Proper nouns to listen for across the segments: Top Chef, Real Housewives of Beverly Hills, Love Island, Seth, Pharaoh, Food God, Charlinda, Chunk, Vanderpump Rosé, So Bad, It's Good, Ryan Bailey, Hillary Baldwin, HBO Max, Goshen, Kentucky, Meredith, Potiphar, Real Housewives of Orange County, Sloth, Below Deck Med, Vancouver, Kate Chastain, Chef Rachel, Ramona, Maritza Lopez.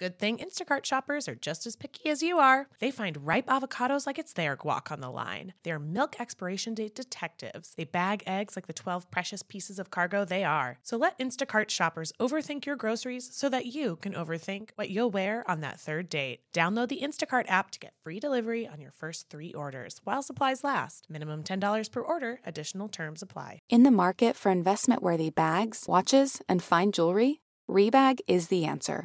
good thing Instacart shoppers are just as picky as you are. They find ripe avocados like it's their guac on the line. They're milk expiration date detectives. They bag eggs like the 12 precious pieces of cargo they are. So let Instacart shoppers overthink your groceries so that you can overthink what you'll wear on that third date. Download the Instacart app to get free delivery on your first three orders while supplies last. Minimum $10 per order. Additional terms apply. In the market for investment-worthy bags, watches, and fine jewelry, Rebag is the answer.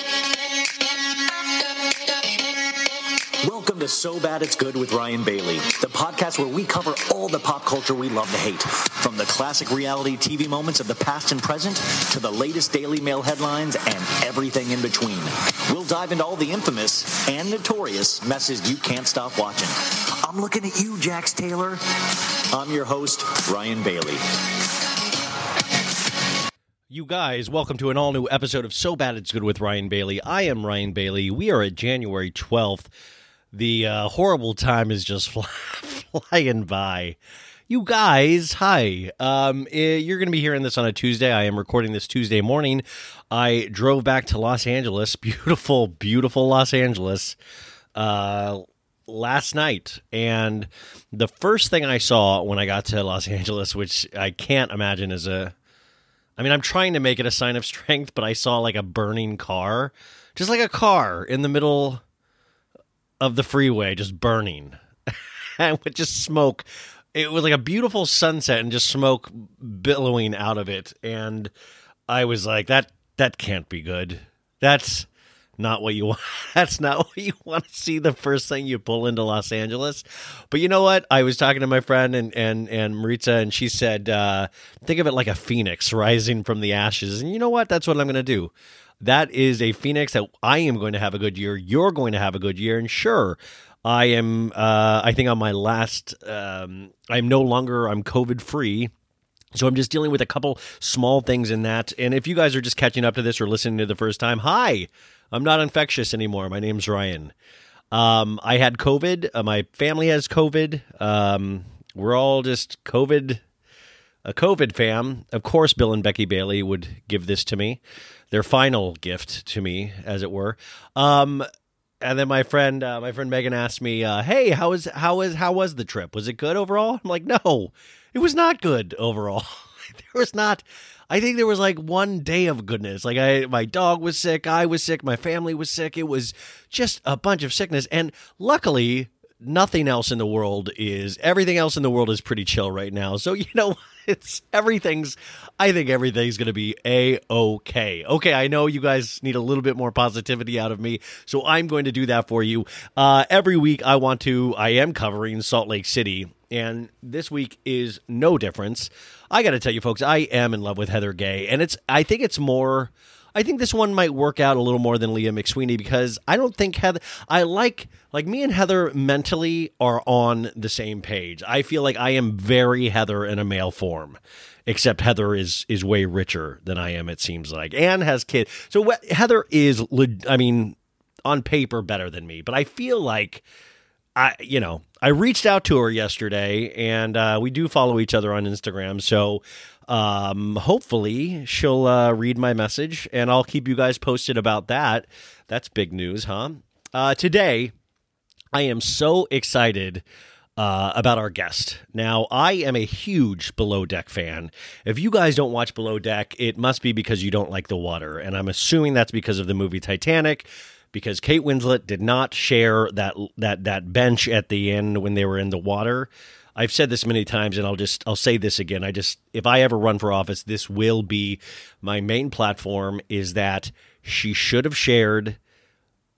Welcome to So Bad, It's Good with Ryan Bailey, the podcast where we cover all the pop culture we love to hate, from the classic reality TV moments of the past and present to the latest Daily Mail headlines and everything in between. We'll dive into all the infamous and notorious messes you can't stop watching. I'm looking at you, Jax Taylor. I'm your host, Ryan Bailey. You guys, welcome to an all-new episode of So Bad, It's Good with Ryan Bailey. I am Ryan Bailey. We are at January 12th. The horrible time is just flying by. You guys, hi. You're going to be hearing this on a Tuesday. I am recording this Tuesday morning. I drove back to Los Angeles, beautiful, beautiful Los Angeles, last night. And the first thing I saw when I got to Los Angeles, which I can't imagine is I'm trying to make it a sign of strength, but I saw like a burning car, just like a car in the middle of the freeway, just burning, and with just smoke. It was like a beautiful sunset and just smoke billowing out of it, and I was like, that can't be good. That's not what you want. That's not what you want to see the first thing you pull into Los Angeles. But you know what? I was talking to my friend and Maritza, and she said, think of it like a phoenix rising from the ashes. And you know what? That's what I'm going to do. That is a phoenix that I am going to have a good year. You're going to have a good year. And sure, I am, I think on my last, I'm COVID free. So I'm just dealing with a couple small things in that. And if you guys are just catching up to this or listening to the first time, hi, I'm not infectious anymore. My name's Ryan. I had COVID. My family has COVID. We're all just COVID fam. Of course, Bill and Becky Bailey would give this to me, their final gift to me, as it were. And then my friend Megan asked me, "Hey, how was the trip? Was it good overall?" I'm like, "No, it was not good overall." I think there was like one day of goodness. Like my dog was sick. I was sick. My family was sick. It was just a bunch of sickness. And luckily, everything else in the world is pretty chill right now. So, you know, I think everything's going to be A-okay. Okay, I know you guys need a little bit more positivity out of me, so I'm going to do that for you. Every week I am covering Salt Lake City, and this week is no difference. I got to tell you folks, I am in love with Heather Gay, and I think this one might work out a little more than Leah McSweeney, because I don't think Heather, me and Heather mentally are on the same page. I feel like I am very Heather in a male form, except Heather is way richer than I am, it seems like, and has kids. So Heather is, on paper better than me, but I feel like I reached out to her yesterday, and we do follow each other on Instagram. So hopefully she'll read my message, and I'll keep you guys posted about that. That's big news, huh? Today, I am so excited about our guest. Now, I am a huge Below Deck fan. If you guys don't watch Below Deck, it must be because you don't like the water. And I'm assuming that's because of the movie Titanic, because Kate Winslet did not share that bench at the end when they were in the water. I've said this many times, and I'll say this again. If I ever run for office, this will be my main platform, is that she should have shared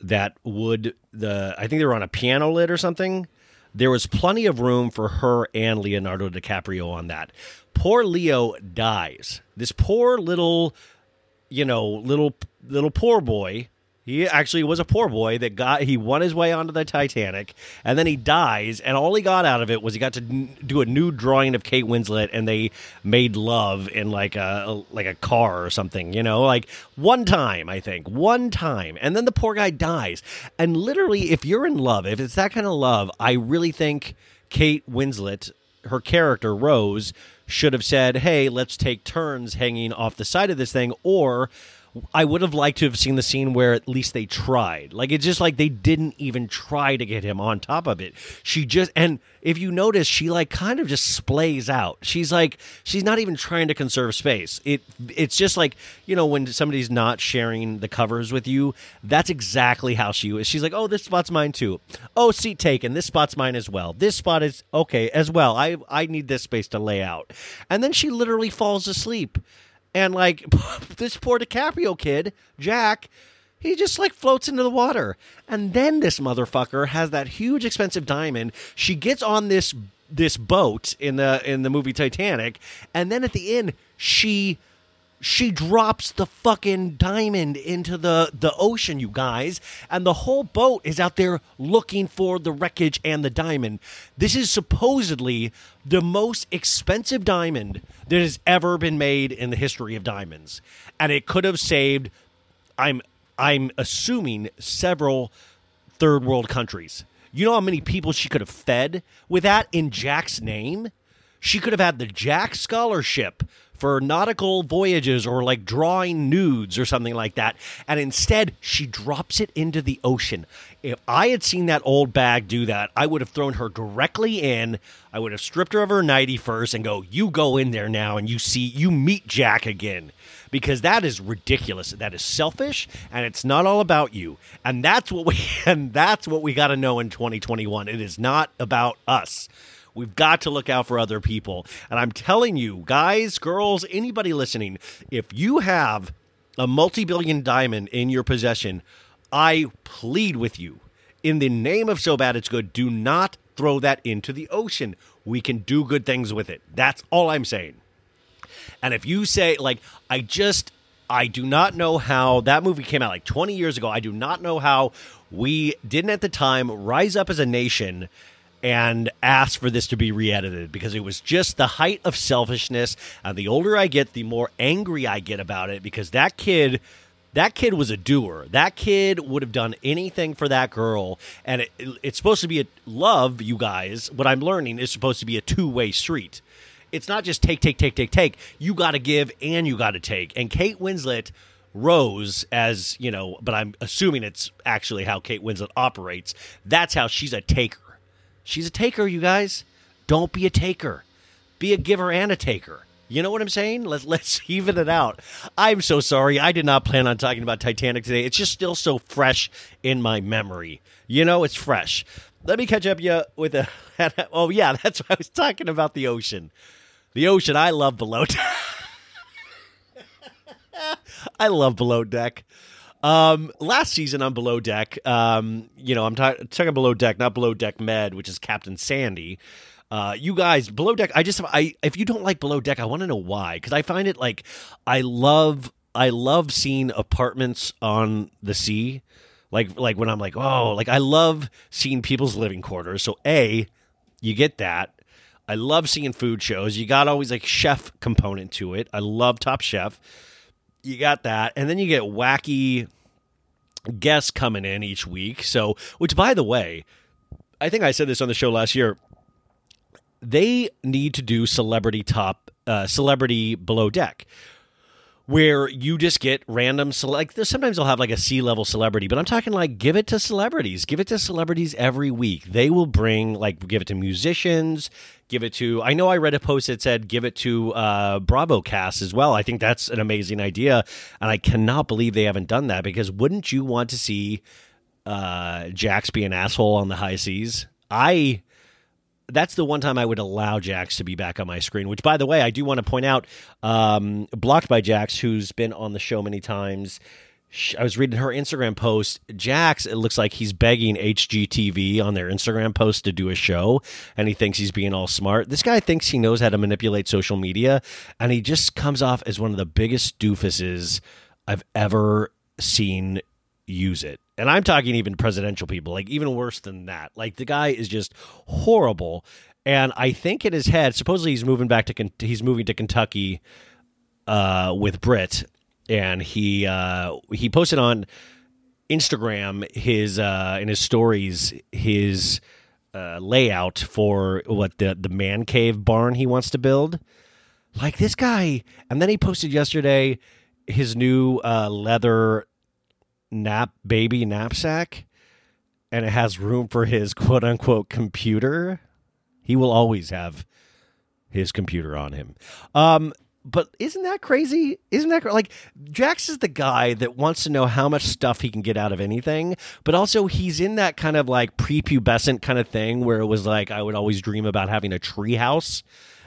that wood. I think they were on a piano lid or something. There was plenty of room for her and Leonardo DiCaprio on that. Poor Leo dies. This poor little you know, little poor boy. He actually was a poor boy that he won his way onto the Titanic, and then he dies, and all he got out of it was he got to do a nude drawing of Kate Winslet, and they made love in like a car or something, you know, like one time, and then the poor guy dies. And literally, if you're in love, if it's that kind of love, I really think Kate Winslet, her character Rose, should have said, "Hey, let's take turns hanging off the side of this thing," or I would have liked to have seen the scene where at least they tried. Like, it's just like they didn't even try to get him on top of it. She just, and if you notice, she like kind of just splays out. She's like, she's not even trying to conserve space. It's just like, you know, when somebody's not sharing the covers with you, that's exactly how she is. She's like, "Oh, this spot's mine too. Oh, seat taken. This spot's mine as well. This spot is okay as well. I need this space to lay out." And then she literally falls asleep. And, like, this poor DiCaprio kid, Jack, he just, like, floats into the water. And then this motherfucker has that huge expensive diamond. She gets on this boat in the movie Titanic. And then at the end, she drops the fucking diamond into the ocean, you guys. And the whole boat is out there looking for the wreckage and the diamond. This is supposedly the most expensive diamond that has ever been made in the history of diamonds. And it could have saved, I'm assuming, several third world countries. You know how many people she could have fed with that in Jack's name? She could have had the Jack Scholarship for nautical voyages or like drawing nudes or something like that. And instead, she drops it into the ocean. If I had seen that old bag do that, I would have thrown her directly in. I would have stripped her of her nightie first and go, "You go in there now and you meet Jack again." Because that is ridiculous. That is selfish, and it's not all about you. And that's what we got to know in 2021. It is not about us. We've got to look out for other people. And I'm telling you, guys, girls, anybody listening, if you have a multi-billion diamond in your possession, I plead with you, in the name of So Bad It's Good, do not throw that into the ocean. We can do good things with it. That's all I'm saying. And if you say, like, I do not know how that movie came out like 20 years ago. I do not know how we didn't at the time rise up as a nation and ask for this to be re-edited, because it was just the height of selfishness. And the older I get, the more angry I get about it, because that kid was a doer. That kid would have done anything for that girl. And it's supposed to be a love, you guys. What I'm learning is supposed to be a two-way street. It's not just take. You got to give and you got to take. And Kate Winslet, Rose, as you know, but I'm assuming it's actually how Kate Winslet operates. That's how she's a taker. She's a taker, you guys. Don't be a taker. Be a giver and a taker. You know what I'm saying? Let's even it out. I'm so sorry. I did not plan on talking about Titanic today. It's just still so fresh in my memory. You know, it's fresh. Let me catch up with a... Oh, yeah, that's what I was talking about, the ocean. The ocean, I love below deck. I love below deck. Last season on Below Deck, you know, I'm talking Below Deck, not Below Deck Med, which is Captain Sandy. You guys, Below Deck, if you don't like Below Deck, I want to know why. Because I find it like, I love seeing apartments on the sea. Like when I'm like, oh, like I love seeing people's living quarters. So A, you get that. I love seeing food shows. You got always like chef component to it. I love Top Chef. You got that, and then you get wacky guests coming in each week. So, which, by the way, I think I said this on the show last year. They need to do celebrity Below Deck, where you just get random select. Sometimes they'll have like a C-level celebrity, but I'm talking like give it to celebrities. Give it to celebrities every week. They will bring like give it to musicians. Give it to, I know I read a post that said give it to Bravo cast as well. I think that's an amazing idea, and I cannot believe they haven't done that, because wouldn't you want to see Jax be an asshole on the high seas? That's the one time I would allow Jax to be back on my screen, which, by the way, I do want to point out, Blocked by Jax, who's been on the show many times. I was reading her Instagram post. Jax, it looks like he's begging HGTV on their Instagram post to do a show, and he thinks he's being all smart. This guy thinks he knows how to manipulate social media, and he just comes off as one of the biggest doofuses I've ever seen use it. And I'm talking even presidential people, like even worse than that. Like the guy is just horrible. And I think in his head, supposedly he's moving back to Kentucky with Britt, and he posted on Instagram his in his stories his layout for what the man cave barn he wants to build. Like this guy, and then he posted yesterday his new leather baby knapsack, and it has room for his quote unquote computer. He will always have his computer on him. But isn't that crazy? Isn't that like Jax is the guy that wants to know how much stuff he can get out of anything, but also he's in that kind of like prepubescent kind of thing where it was like I would always dream about having a treehouse.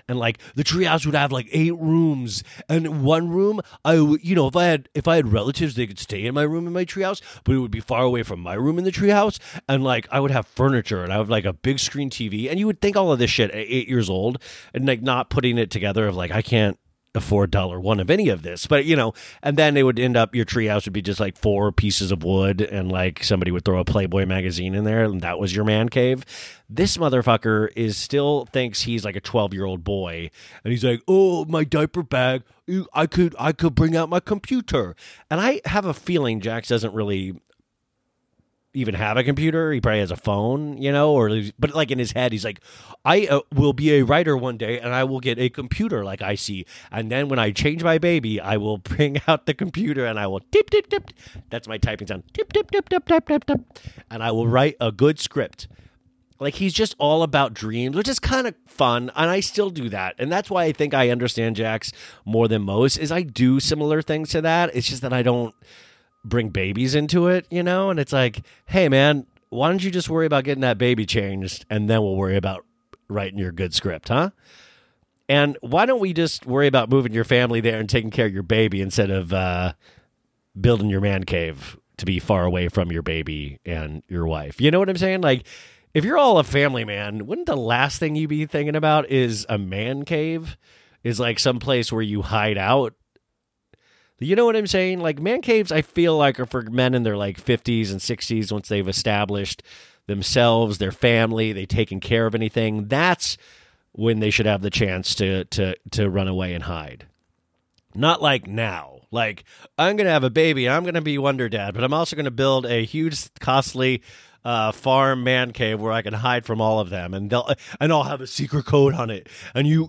And like the treehouse would have like 8 rooms, and one room if I had relatives, they could stay in my room in my treehouse, but it would be far away from my room in the treehouse. And like I would have furniture, and I would have like a big screen TV. And you would think all of this shit at 8 years old, and like not putting it together of like I can't afford $1 of any of this. But you know, and then they would end up your treehouse would be just like 4 pieces of wood, and like somebody would throw a Playboy magazine in there, and that was your man cave. This motherfucker is still thinks he's like a 12-year-old boy, and he's like, oh, my diaper bag, I could bring out my computer. And I have a feeling Jax doesn't really even have a computer. He probably has a phone, you know, but like in his head, he's like, I will be a writer one day, and I will get a computer like I see. And then when I change my baby, I will bring out the computer, and I will tip, tip, tip. That's my typing sound. Tip, tip, tip, tip, tip, tip, tip. And I will write a good script. Like he's just all about dreams, which is kind of fun, and I still do that. And that's why I think I understand Jax more than most, is I do similar things to that. It's just that I don't bring babies into it, you know? And it's like, hey man, why don't you just worry about getting that baby changed, and then we'll worry about writing your good script, huh? And why don't we just worry about moving your family there and taking care of your baby instead of building your man cave to be far away from your baby and your wife? You know what I'm saying? Like, if you're all a family man, wouldn't the last thing you'd be thinking about is a man cave? Is like some place where you hide out. You know what I'm saying? Like, man caves, I feel like, are for men in their, like, 50s and 60s once they've established themselves, their family, they've taken care of anything. That's when they should have the chance to run away and hide. Not like now. Like, I'm going to have a baby, I'm going to be Wonder Dad, but I'm also going to build a huge, costly farm man cave where I can hide from all of them, and I'll have a secret code on it, and you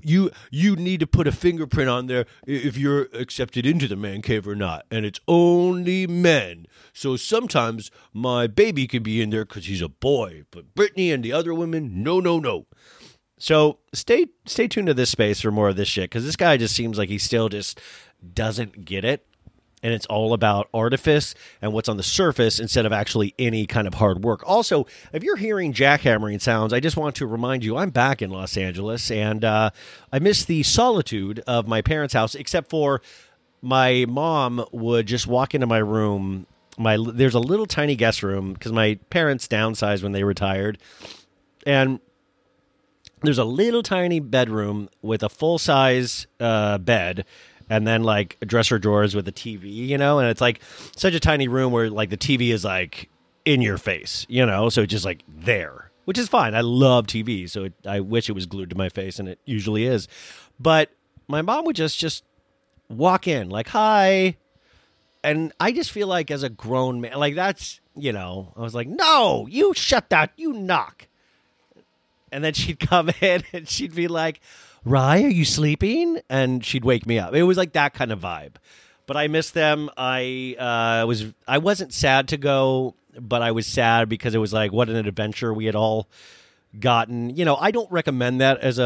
need to put a fingerprint on there if you're accepted into the man cave or not, and it's only men. So sometimes my baby could be in there because he's a boy, but Brittany and the other women, no. So stay tuned to this space for more of this shit, because this guy just seems like he still just doesn't get it. And it's all about artifice and what's on the surface instead of actually any kind of hard work. Also, if you're hearing jackhammering sounds, I just want to remind you I'm back in Los Angeles, and I miss the solitude of my parents' house, except for my mom would just walk into my room. There's a little tiny guest room because my parents downsized when they retired. And there's a little tiny bedroom with a full-size bed, and then, like, dresser drawers with a TV, you know? And it's, like, such a tiny room where, like, the TV is, like, in your face, you know? So it's just, like, there, which is fine. I love TV, so I wish it was glued to my face, and it usually is. But my mom would just walk in, like, hi. And I just feel like as a grown man, like, that's, you know, I was like, no, you shut that, you knock. And then she'd come in, and she'd be like, Rye, are you sleeping? And she'd wake me up. It was like that kind of vibe. But I missed them. I wasn't sad to go, but I was sad because it was like, what an adventure we had all gotten. You know, I don't recommend that as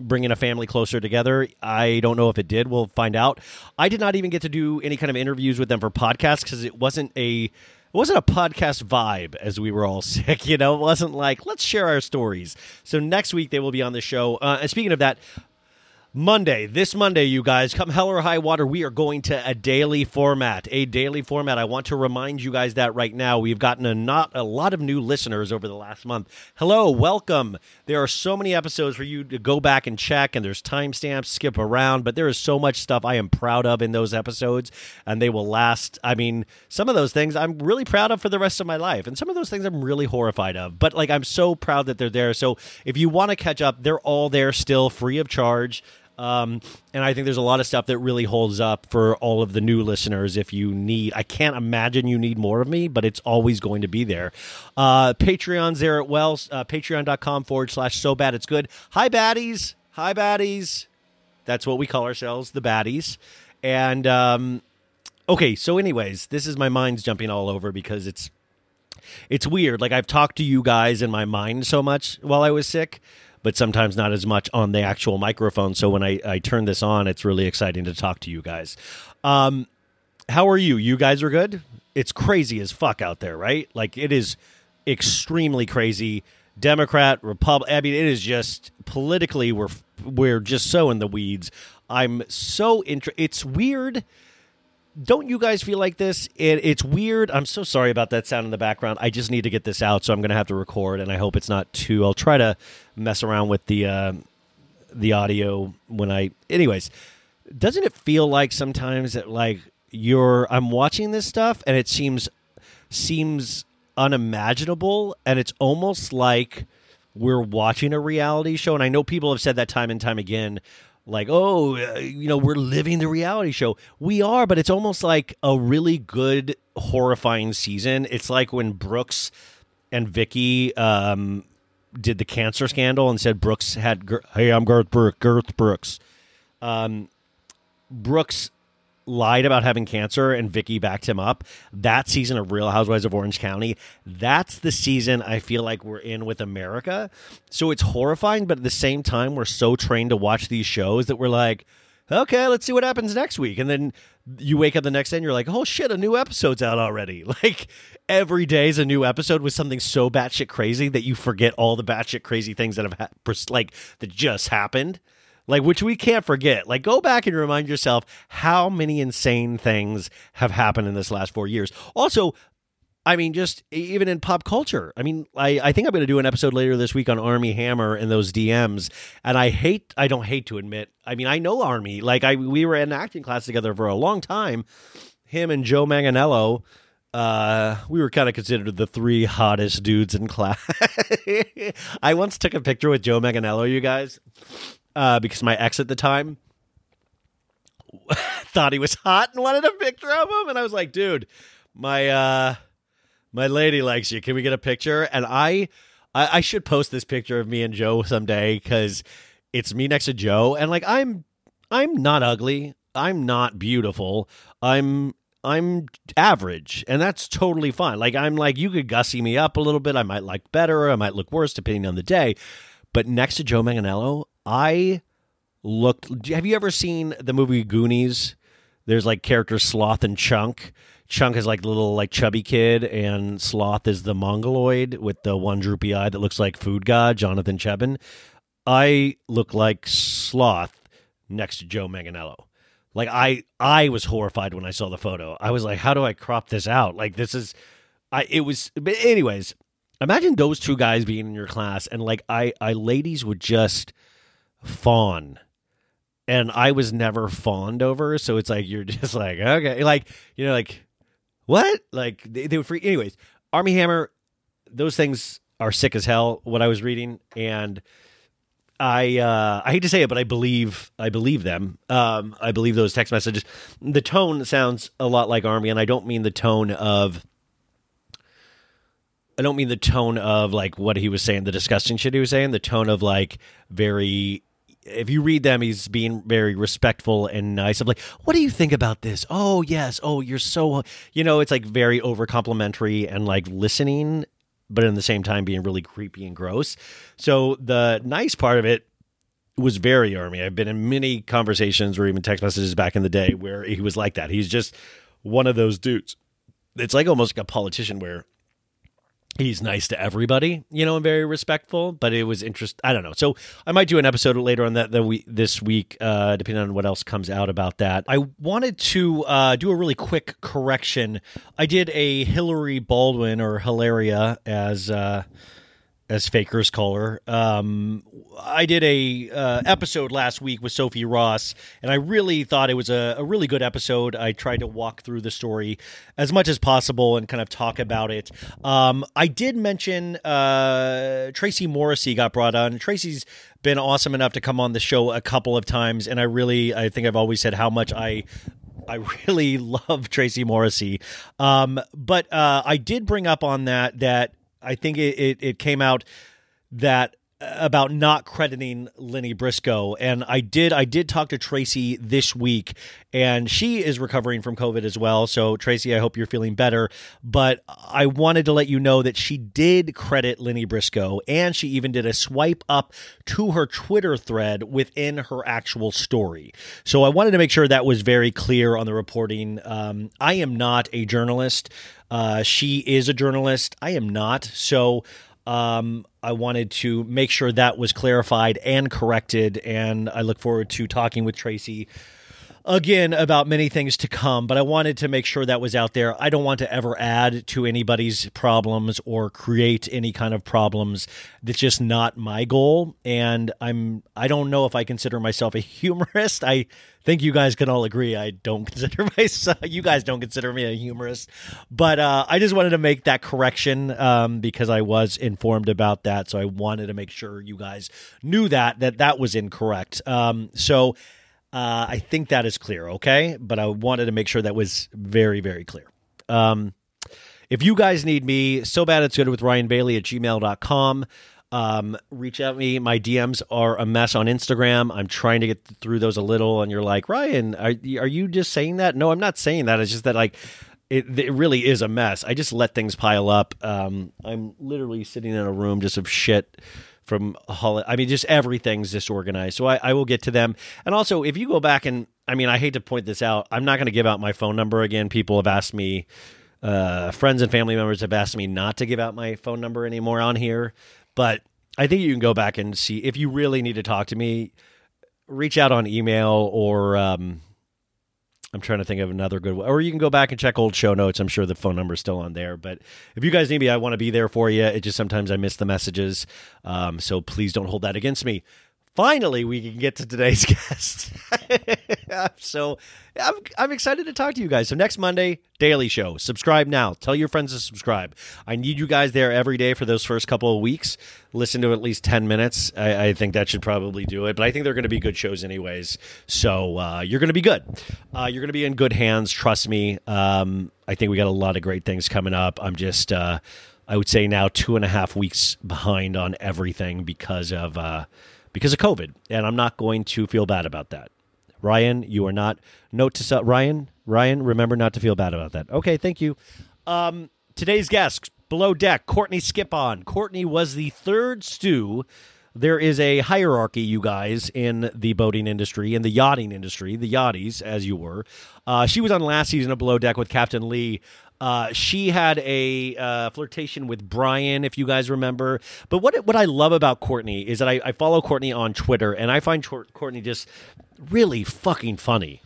bringing a family closer together. I don't know if it did. We'll find out. I did not even get to do any kind of interviews with them for podcasts because it wasn't a podcast vibe as we were all sick, you know? It wasn't like, let's share our stories. So next week they will be on the show. And speaking of that, Monday, this Monday, you guys, come hell or high water, we are going to a daily format. I want to remind you guys that right now. We've gotten a lot of new listeners over the last month. Hello, welcome. There are so many episodes for you to go back and check, and there's timestamps, skip around, but there is so much stuff I am proud of in those episodes, and they will last. I mean, some of those things I'm really proud of for the rest of my life, and some of those things I'm really horrified of, but like I'm so proud that they're there. So if you want to catch up, they're all there still, free of charge. And I think there's a lot of stuff that really holds up for all of the new listeners. If you need, I can't imagine you need more of me, but it's always going to be there. Patreon's there at Wells, patreon.com/so bad. It's good. Hi baddies. Hi baddies. That's what we call ourselves, the baddies. And, okay. So anyways, this is my mind's jumping all over because it's weird. Like I've talked to you guys in my mind so much while I was sick, but sometimes not as much on the actual microphone. So when I turn this on, it's really exciting to talk to you guys. How are you? You guys are good? It's crazy as fuck out there, right? Like, it is extremely crazy. Democrat, Republican, I mean, it is just politically, we're just so in the weeds. I'm so it's weird. Don't you guys feel like this? It's weird. I'm so sorry about that sound in the background. I just need to get this out, so I'm going to have to record, and I hope it's not too... I'll try to mess around with the audio when I... Anyways, doesn't it feel like sometimes that like I'm watching this stuff, and it seems unimaginable, and it's almost like we're watching a reality show, and I know people have said that time and time again, like, oh, you know, we're living the reality show. We are, but it's almost like a really good, horrifying season. It's like when Brooks and Vicky did the cancer scandal and said Brooks had, hey, I'm Garth Brooks. Brooks lied about having cancer and Vicky backed him up. That season of Real Housewives of Orange County, that's the season I feel like we're in with America. So it's horrifying, but at the same time, we're so trained to watch these shows that we're like, okay, let's see what happens next week. And then you wake up the next day and you're like, oh shit, a new episode's out already. Like every day's a new episode with something so batshit crazy that you forget all the batshit crazy things that have that just happened. Like, which we can't forget. Like, go back and remind yourself how many insane things have happened in this last 4 years. Also, I mean, just even in pop culture. I mean, I think I'm going to do an episode later this week on Armie Hammer and those DMs. And I don't hate to admit, I mean, I know Armie. Like, we were in acting class together for a long time. Him and Joe Manganiello, we were kind of considered the three hottest dudes in class. I once took a picture with Joe Manganiello, you guys. Because my ex at the time thought he was hot and wanted a picture of him. And I was like, dude, my lady likes you. Can we get a picture? And I should post this picture of me and Joe someday because it's me next to Joe. And like, I'm not ugly. I'm not beautiful. I'm average, and that's totally fine. Like, I'm like, you could gussy me up a little bit. I might like better. I might look worse depending on the day. But next to Joe Manganiello, I looked... Have you ever seen the movie Goonies? There's like characters Sloth and Chunk. Chunk is like the little like chubby kid, and Sloth is the mongoloid with the one droopy eye that looks like food god, Jonathan Cheban. I look like Sloth next to Joe Manganiello. Like I was horrified when I saw the photo. I was like, how do I crop this out? Like this is... But anyways... Imagine those two guys being in your class, and like I ladies would just fawn, and I was never fawned over. So it's like you're just like, okay, like, you know, like what, like they would freak. Anyways, Armie Hammer, those things are sick as hell. What I was reading, and I hate to say it, but I believe them. I believe those text messages. The tone sounds a lot like Armie, and I don't mean the tone of. I don't mean the tone of like what he was saying, the disgusting shit he was saying, the tone of like very, if you read them, he's being very respectful and nice. I'm like, what do you think about this? Oh, yes. Oh, you're so, you know, it's like very over complimentary and like listening, but in the same time being really creepy and gross. So the nice part of it was very Army. I've been in many conversations or even text messages back in the day where he was like that. He's just one of those dudes. It's like almost like a politician where He's nice to everybody, you know, and very respectful, but it was interesting. I don't know. So I might do an episode later on this week, depending on what else comes out about that. I wanted to do a really quick correction. I did a Hillary Baldwin, or Hilaria, as fakers call her. I did a episode last week with Sophie Ross, and I really thought it was a really good episode. I tried to walk through the story as much as possible and kind of talk about it. I did mention Tracy Morrissey got brought on. Tracy's been awesome enough to come on the show a couple of times, and I think I've always said how much I really love Tracy Morrissey. But I did bring up on that I think it came out that about not crediting Lenny Briscoe. And I did talk to Tracy this week, and she is recovering from COVID as well. So Tracy, I hope you're feeling better, but I wanted to let you know that she did credit Lenny Briscoe, and she even did a swipe up to her Twitter thread within her actual story. So I wanted to make sure that was very clear on the reporting. I am not a journalist. She is a journalist. I am not. So, I wanted to make sure that was clarified and corrected, and I look forward to talking with Tracy again about many things to come, but I wanted to make sure that was out there. I don't want to ever add to anybody's problems or create any kind of problems. That's just not my goal, and I don't know if I consider myself a humorist. I think you guys can all agree I don't consider myself. You guys don't consider me a humorist, but I just wanted to make that correction because I was informed about that, so I wanted to make sure you guys knew that was incorrect. So I think that is clear, okay? But I wanted to make sure that was very, very clear. If you guys need me, So Bad It's Good with Ryan Bailey at gmail.com. Reach out to me. My DMs are a mess on Instagram. I'm trying to get through those a little, and you're like, Ryan, are you just saying that? No, I'm not saying that. It's just that it really is a mess. I just let things pile up. I'm literally sitting in a room just of shit. Just everything's disorganized. So I will get to them. And also, if you go back and, I hate to point this out, I'm not going to give out my phone number again. People have asked me, friends and family members have asked me not to give out my phone number anymore on here. But I think you can go back and see if you really need to talk to me, reach out on email or, I'm trying to think of another good one. Or you can go back and check old show notes. I'm sure the phone number is still on there. But if you guys need me, I want to be there for you. It just sometimes I miss the messages. So please don't hold that against me. Finally, we can get to today's guest. So I'm excited to talk to you guys. So next Monday, Daily Show. Subscribe now. Tell your friends to subscribe. I need you guys there every day for those first couple of weeks. Listen to at least 10 minutes. I think that should probably do it. But I think they're going to be good shows anyways. So you're going to be good. You're going to be in good hands. Trust me. I think we got a lot of great things coming up. I'm just, I would say now 2.5 weeks behind on everything because of COVID, and I'm not going to feel bad about that. Ryan, you are not. Note to self, Ryan, remember not to feel bad about that. Okay, thank you. Today's guest, Below Deck, Courtney Skippon. Courtney was the third stew. There is a hierarchy, you guys, in the boating industry, in the yachting industry, the yachties, as you were. She was on last season of Below Deck with Captain Lee. She had a flirtation with Brian, if you guys remember. But what I love about Courtney is that I follow Courtney on Twitter, and I find Courtney just really fucking funny.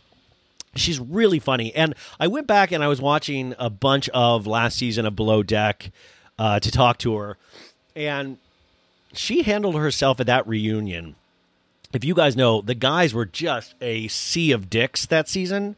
She's really funny. And I went back and I was watching a bunch of last season of Below Deck to talk to her, and she handled herself at that reunion. If you guys know, the guys were just a sea of dicks that season.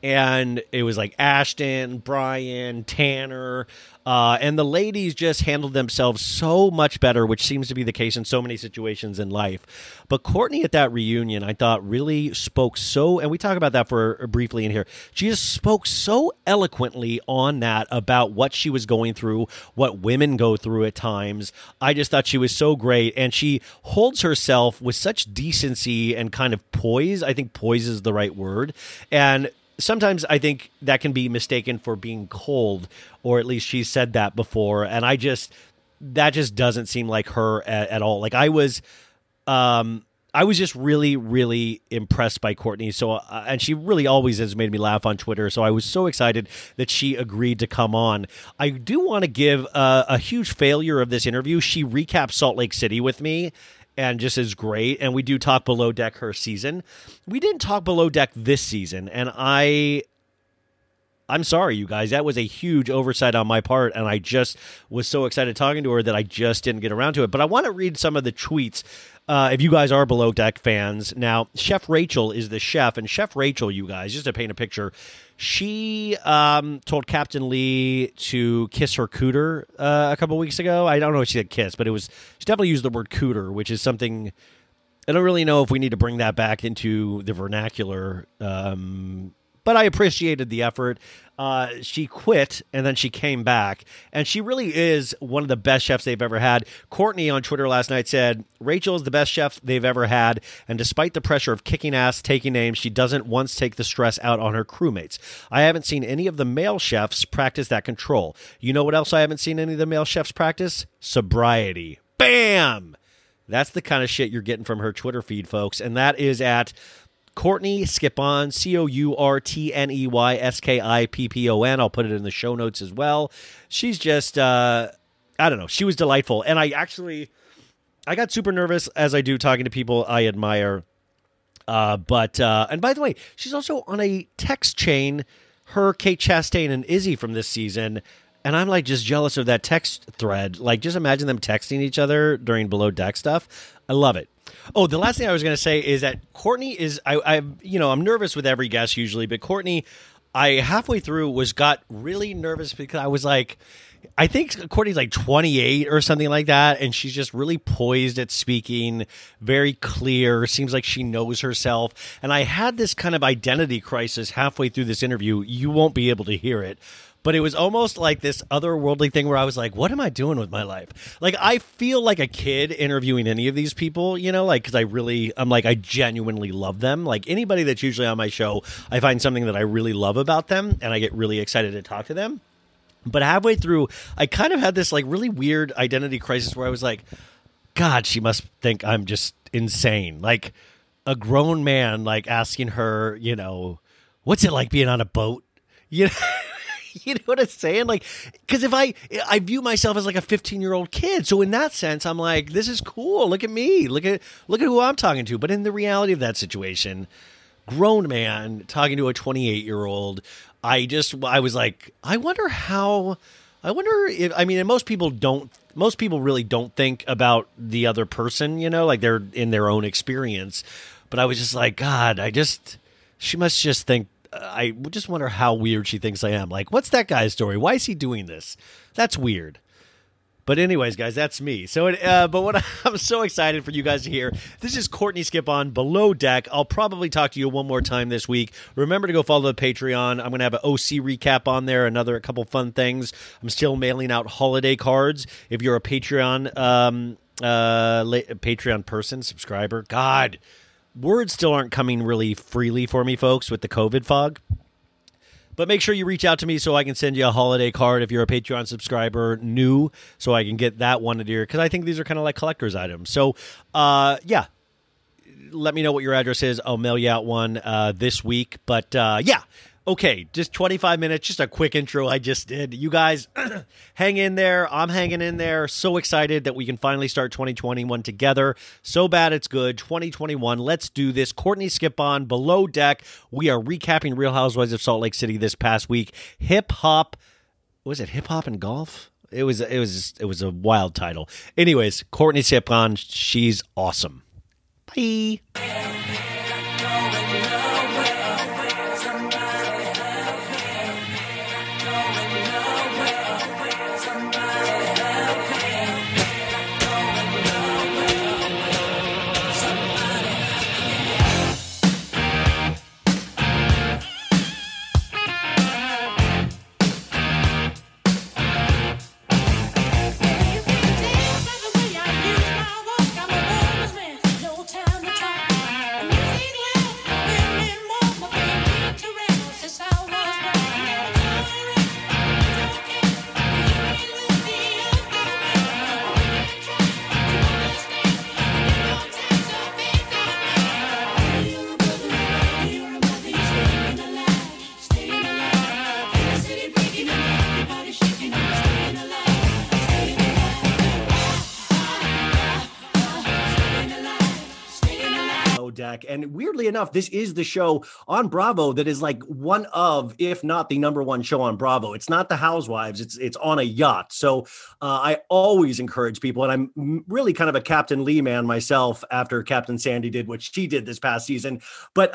And it was like Ashton, Brian, Tanner, and the ladies just handled themselves so much better, which seems to be the case in so many situations in life. But Courtney at that reunion, I thought really spoke so, and we talk about that for briefly in here. She just spoke so eloquently on that about what she was going through, what women go through at times. I just thought she was so great. And she holds herself with such decency and kind of poise. I think poise is the right word. And sometimes I think that can be mistaken for being cold, or at least she said that before. And that just doesn't seem like her at all. Like I was, I was just really, really impressed by Courtney. So, and she really always has made me laugh on Twitter. So I was so excited that she agreed to come on. I do want to give a huge failure of this interview. She recaps Salt Lake City with me. And just is great. And we do talk Below Deck her season. We didn't talk Below Deck this season. And I'm sorry, you guys. That was a huge oversight on my part. And I just was so excited talking to her that I just didn't get around to it. But I want to read some of the tweets. If you guys are Below Deck fans. Now, Chef Rachel is the chef. And Chef Rachel, you guys, just to paint a picture, she told Captain Lee to kiss her cooter a couple weeks ago. I don't know if she said kiss, but it was, she definitely used the word cooter, which is something I don't really know if we need to bring that back into the vernacular. But I appreciated the effort. She quit and then she came back, and she really is one of the best chefs they've ever had. Courtney on Twitter last night said, Rachel is the best chef they've ever had. And despite the pressure of kicking ass, taking names, she doesn't once take the stress out on her crewmates. I haven't seen any of the male chefs practice that control. You know what else I haven't seen any of the male chefs practice? Sobriety. Bam. That's the kind of shit you're getting from her Twitter feed, folks. And that is at Courtney Skippon, Courtney Skippon. I'll put it in the show notes as well. She's just, I don't know. She was delightful. And I got super nervous, as I do talking to people I admire. And by the way, she's also on a text chain, her, Kate Chastain, and Izzy from this season. And I'm like just jealous of that text thread. Like just imagine them texting each other during Below Deck stuff. I love it. Oh, the last thing I was going to say is that Courtney is, I'm nervous with every guest usually, but Courtney, I halfway through got really nervous because I was like, I think Courtney's like 28 or something like that. And she's just really poised at speaking, very clear, seems like she knows herself. And I had this kind of identity crisis halfway through this interview. You won't be able to hear it. But it was almost like this otherworldly thing where I was like, what am I doing with my life? Like, I feel like a kid interviewing any of these people, you know, like, because I genuinely love them. Like anybody that's usually on my show, I find something that I really love about them and I get really excited to talk to them. But halfway through, I kind of had this like really weird identity crisis where I was like, God, she must think I'm just insane. Like a grown man, like asking her, you know, what's it like being on a boat? You know? You know what I'm saying? Like, because if I view myself as like a 15-year-old kid. So in that sense, I'm like, this is cool. Look at me. Look at who I'm talking to. But in the reality of that situation, grown man talking to a 28-year-old, I was like, I wonder if most people really don't think about the other person, you know, like they're in their own experience. But I was just like, God, she must just think, I just wonder how weird she thinks I am. Like, what's that guy's story? Why is he doing this? That's weird. But anyways, guys, that's me. So, I'm so excited for you guys to hear. This is Courtney Skippon, Below Deck. I'll probably talk to you one more time this week. Remember to go follow the Patreon. I'm going to have an OC recap on there, a couple fun things. I'm still mailing out holiday cards. If you're a Patreon, Patreon person, subscriber, God. Words still aren't coming really freely for me, folks, with the COVID fog. But make sure you reach out to me so I can send you a holiday card if you're a Patreon subscriber new, so I can get that one into your, because I think these are kind of like collector's items. So, yeah, let me know what your address is. I'll mail you out one this week. But, yeah, okay, just 25 minutes, just a quick intro I just did. You guys, hang in there. I'm hanging in there. So excited that we can finally start 2021 together. So bad it's good. 2021. Let's do this. Courtney Skippon, Below Deck. We are recapping Real Housewives of Salt Lake City this past week. Hip hop. Was it hip hop and golf? It was a wild title. Anyways, Courtney Skippon, she's awesome. Bye. deck. And weirdly enough, this is the show on Bravo that is like one of, if not the number one show on Bravo. It's not The Housewives. It's on a yacht. So I always encourage people, and I'm really kind of a Captain Lee man myself after Captain Sandy did what she did this past season. But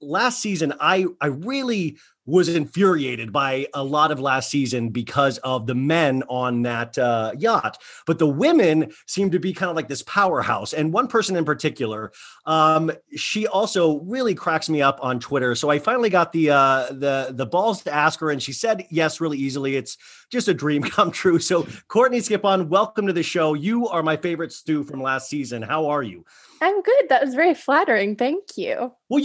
last season, I really was infuriated by a lot of last season because of the men on that yacht. But the women seemed to be kind of like this powerhouse. And one person in particular, she also really cracks me up on Twitter. So I finally got the balls to ask her, and she said yes really easily. It's just a dream come true. So Courtney Skippon, welcome to the show. You are my favorite stew from last season. How are you? I'm good. That was very flattering. Thank you. Well,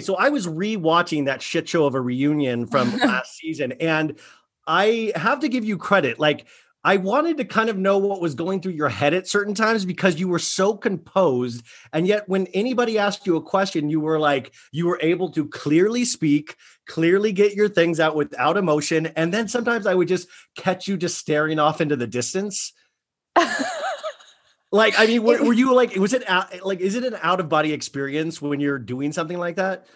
so I was rewatching that shit show of a reunion from last season, and I have to give you credit. Like, I wanted to kind of know what was going through your head at certain times because you were so composed. And yet when anybody asked you a question, you were able to clearly speak, clearly get your things out without emotion. And then sometimes I would just catch you just staring off into the distance. Like, I mean, were you like, is it an out of body experience when you're doing something like that?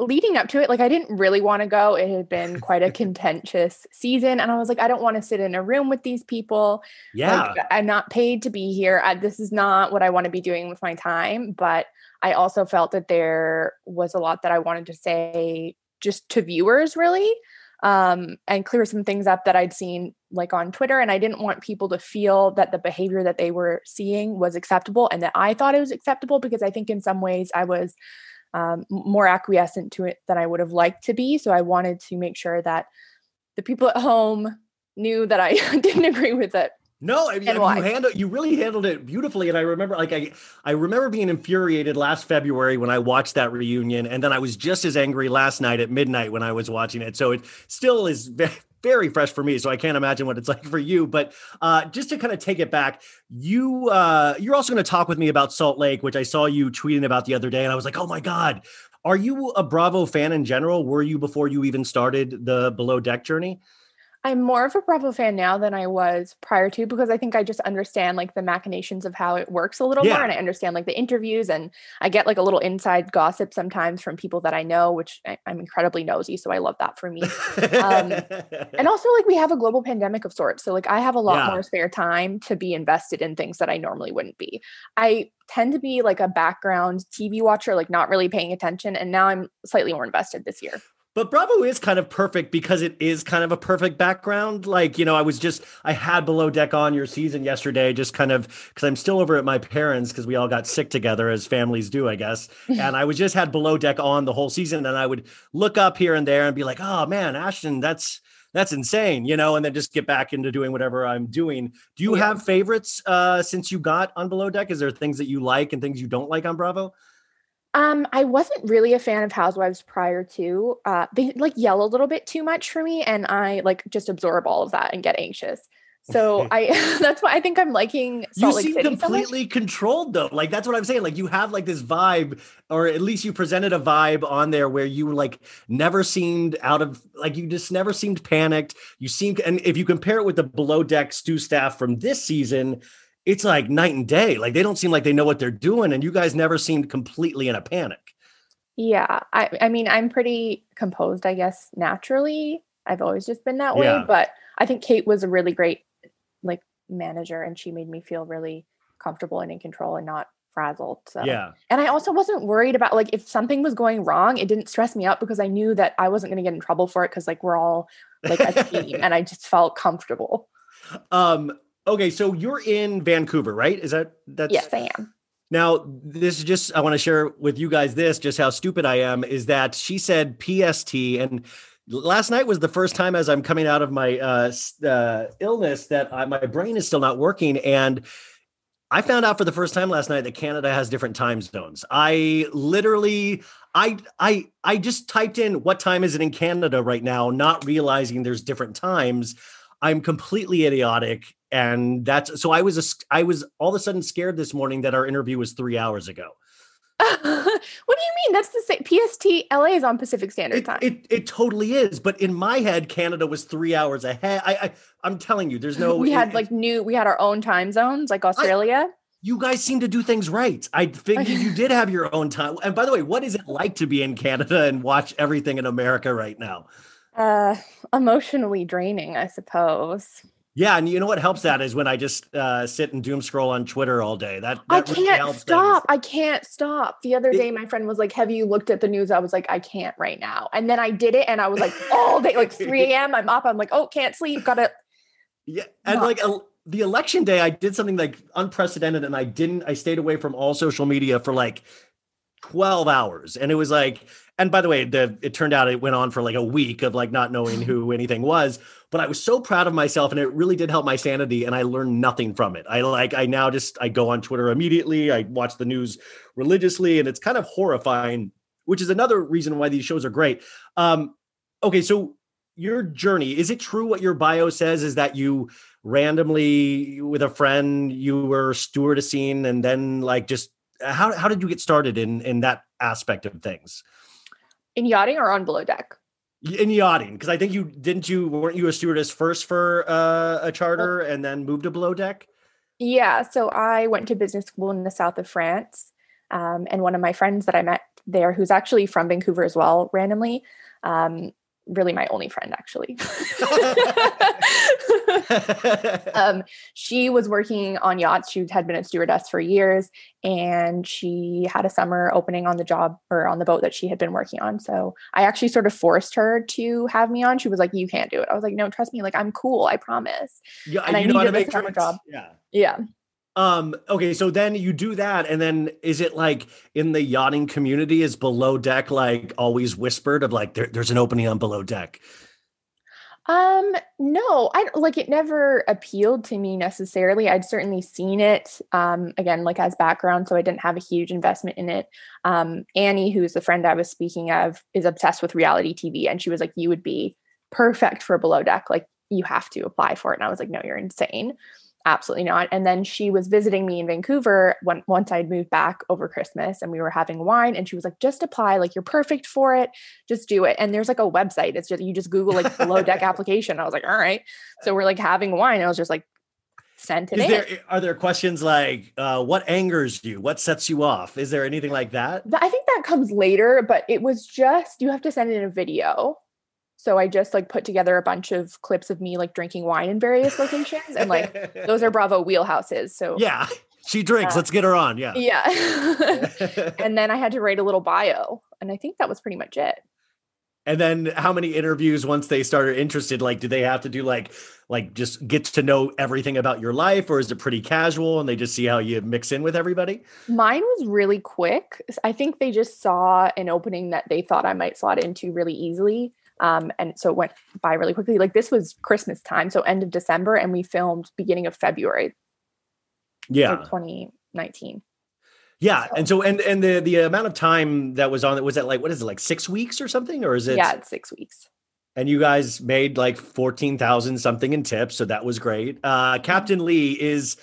Leading up to it, like, I didn't really want to go. It had been quite a contentious season. And I was like, I don't want to sit in a room with these people. Yeah. Like, I'm not paid to be here. This is not what I want to be doing with my time. But I also felt that there was a lot that I wanted to say just to viewers, really. And clear some things up that I'd seen like on Twitter. And I didn't want people to feel that the behavior that they were seeing was acceptable and that I thought it was acceptable, because I think in some ways I was more acquiescent to it than I would have liked to be. So I wanted to make sure that the people at home knew that I didn't agree with it. No, I mean, you really handled it beautifully. And I remember, like, I remember being infuriated last February when I watched that reunion. And then I was just as angry last night at midnight when I was watching it. So it still is very fresh for me. So I can't imagine what it's like for you. But just to kind of take it back, you're also going to talk with me about Salt Lake, which I saw you tweeting about the other day. And I was like, oh, my God, are you a Bravo fan in general? Were you before you even started the Below Deck journey? I'm more of a Bravo fan now than I was prior to, because I think I just understand like the machinations of how it works a little more. And I understand like the interviews, and I get like a little inside gossip sometimes from people that I know, which I'm incredibly nosy. So I love that for me. And also like we have a global pandemic of sorts. So like I have a lot more spare time to be invested in things that I normally wouldn't be. I tend to be like a background TV watcher, like not really paying attention. And now I'm slightly more invested this year. But Bravo is kind of perfect because it is kind of a perfect background. Like, you know, I had Below Deck on your season yesterday, just kind of because I'm still over at my parents because we all got sick together as families do, I guess. And I was just had Below Deck on the whole season, and I would look up here and there and be like, oh, man, Ashton, that's insane, you know, and then just get back into doing whatever I'm doing. Do you have favorites since you got on Below Deck? Is there things that you like and things you don't like on Bravo? I wasn't really a fan of Housewives prior to. They like yell a little bit too much for me, and I like just absorb all of that and get anxious. So that's why I think I'm liking Salt Lake City. You seem completely controlled though. Like that's what I'm saying. Like you have like this vibe, or at least you presented a vibe on there where you like never seemed out of like you just never seemed panicked. You seemed, and if you compare it with the Below Deck stew staff from this season, it's like night and day. Like they don't seem like they know what they're doing. And you guys never seemed completely in a panic. Yeah. I mean, I'm pretty composed, I guess, naturally. I've always just been that way, but I think Kate was a really great like manager, and she made me feel really comfortable and in control and not frazzled. So. Yeah. And I also wasn't worried about like, if something was going wrong, it didn't stress me out because I knew that I wasn't going to get in trouble for it. Cause like, we're all like a team, and I just felt comfortable. Okay, so you're in Vancouver, right? Yes, I am. Now, this is just, I want to share with you guys this, just how stupid I am, is that she said PST, and last night was the first time as I'm coming out of my illness that my brain is still not working, and I found out for the first time last night that Canada has different time zones. I literally... I just typed in, what time is it in Canada right now, not realizing there's different times. I'm completely idiotic. And that's, so I was all of a sudden scared this morning that our interview was 3 hours ago. What do you mean? That's the same. PST LA is on Pacific Standard Time. It totally is. But in my head, Canada was 3 hours ahead. I'm telling you, there's no, we had our own time zones, like Australia. You guys seem to do things right. I figured you did have your own time. And by the way, what is it like to be in Canada and watch everything in America right now? Emotionally draining, I suppose. Yeah. And you know what helps that is when I just sit and doom scroll on Twitter all day. I can't stop. The other day, my friend was like, have you looked at the news? I was like, I can't right now. And then I did it. And I was like, all day, like 3 a.m. I'm up. I'm like, oh, can't sleep. Got it. Yeah. And like the election day, I did something like unprecedented. And I stayed away from all social media for like 12 hours. And it was like, and by the way, it turned out it went on for like a week of like not knowing who anything was, but I was so proud of myself and it really did help my sanity. And I learned nothing from it. I now go on Twitter immediately. I watch the news religiously and it's kind of horrifying, which is another reason why these shows are great. Okay. So your journey, is it true what your bio says is that you randomly with a friend, you were stewardessing and then like just how did you get started in that aspect of things? In yachting or on below deck? In yachting, because I think weren't you a stewardess first for a charter and then moved to below deck? Yeah, so I went to business school in the south of France, and one of my friends that I met there, who's actually from Vancouver as well, randomly, really my only friend actually. She was working on yachts. She had been a stewardess for years and she had a summer opening on the job or on the boat that she had been working on. So I actually sort of forced her to have me on. She was like, you can't do it. I was like, no, trust me. Like, I'm cool. I promise. Yeah, and I needed a summer job. Yeah. Yeah. Okay. So then you do that. And then is it like in the yachting community is below deck, like always whispered of like, there's an opening on below deck? No, I like, it never appealed to me necessarily. I'd certainly seen it, again, like as background. So I didn't have a huge investment in it. Annie, who's the friend I was speaking of, is obsessed with reality TV. And she was like, you would be perfect for below deck. Like you have to apply for it. And I was like, no, you're insane. Absolutely not. And then she was visiting me in Vancouver once I'd moved back over Christmas and we were having wine and she was like, just apply, like you're perfect for it. Just do it. And there's like a website. It's just, you just Google like below deck application. I was like, all right. So we're like having wine. I was just like, sent it in. Are there questions like what angers you? What sets you off? Is there anything like that? I think that comes later, but it was just, you have to send in a video. So I just like put together a bunch of clips of me like drinking wine in various locations and like those are Bravo wheelhouses. So yeah, she drinks. Let's get her on. Yeah. Yeah. And then I had to write a little bio and I think that was pretty much it. And then how many interviews once they started interested, like, do they have to do like just get to know everything about your life or is it pretty casual and they just see how you mix in with everybody? Mine was really quick. I think they just saw an opening that they thought I might slot into really easily. And so it went by really quickly. Like this was Christmas time. So end of December and we filmed beginning of February. Yeah. 2019. Yeah. So. And the amount of time that was on it, was that like, what is it? Like 6 weeks or something? Or is it? Yeah, it's 6 weeks. And you guys made like 14,000 something in tips. So that was great. Captain Lee is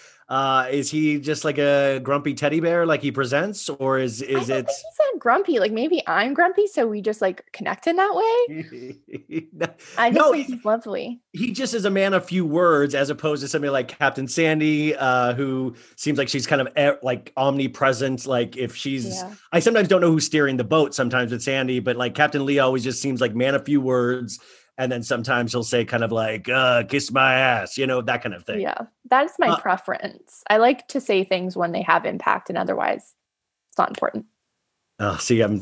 he just like a grumpy teddy bear like he presents or is it grumpy? Like maybe I'm grumpy. So we just like connect in that way. I think he's lovely. He just is a man of few words as opposed to somebody like Captain Sandy, who seems like she's kind of like omnipresent. Like if I sometimes don't know who's steering the boat sometimes with Sandy, but like Captain Lee always just seems like man of few words. And then sometimes he'll say kind of like, kiss my ass, you know, that kind of thing. Yeah, that's my preference. I like to say things when they have impact and otherwise it's not important. See, I'm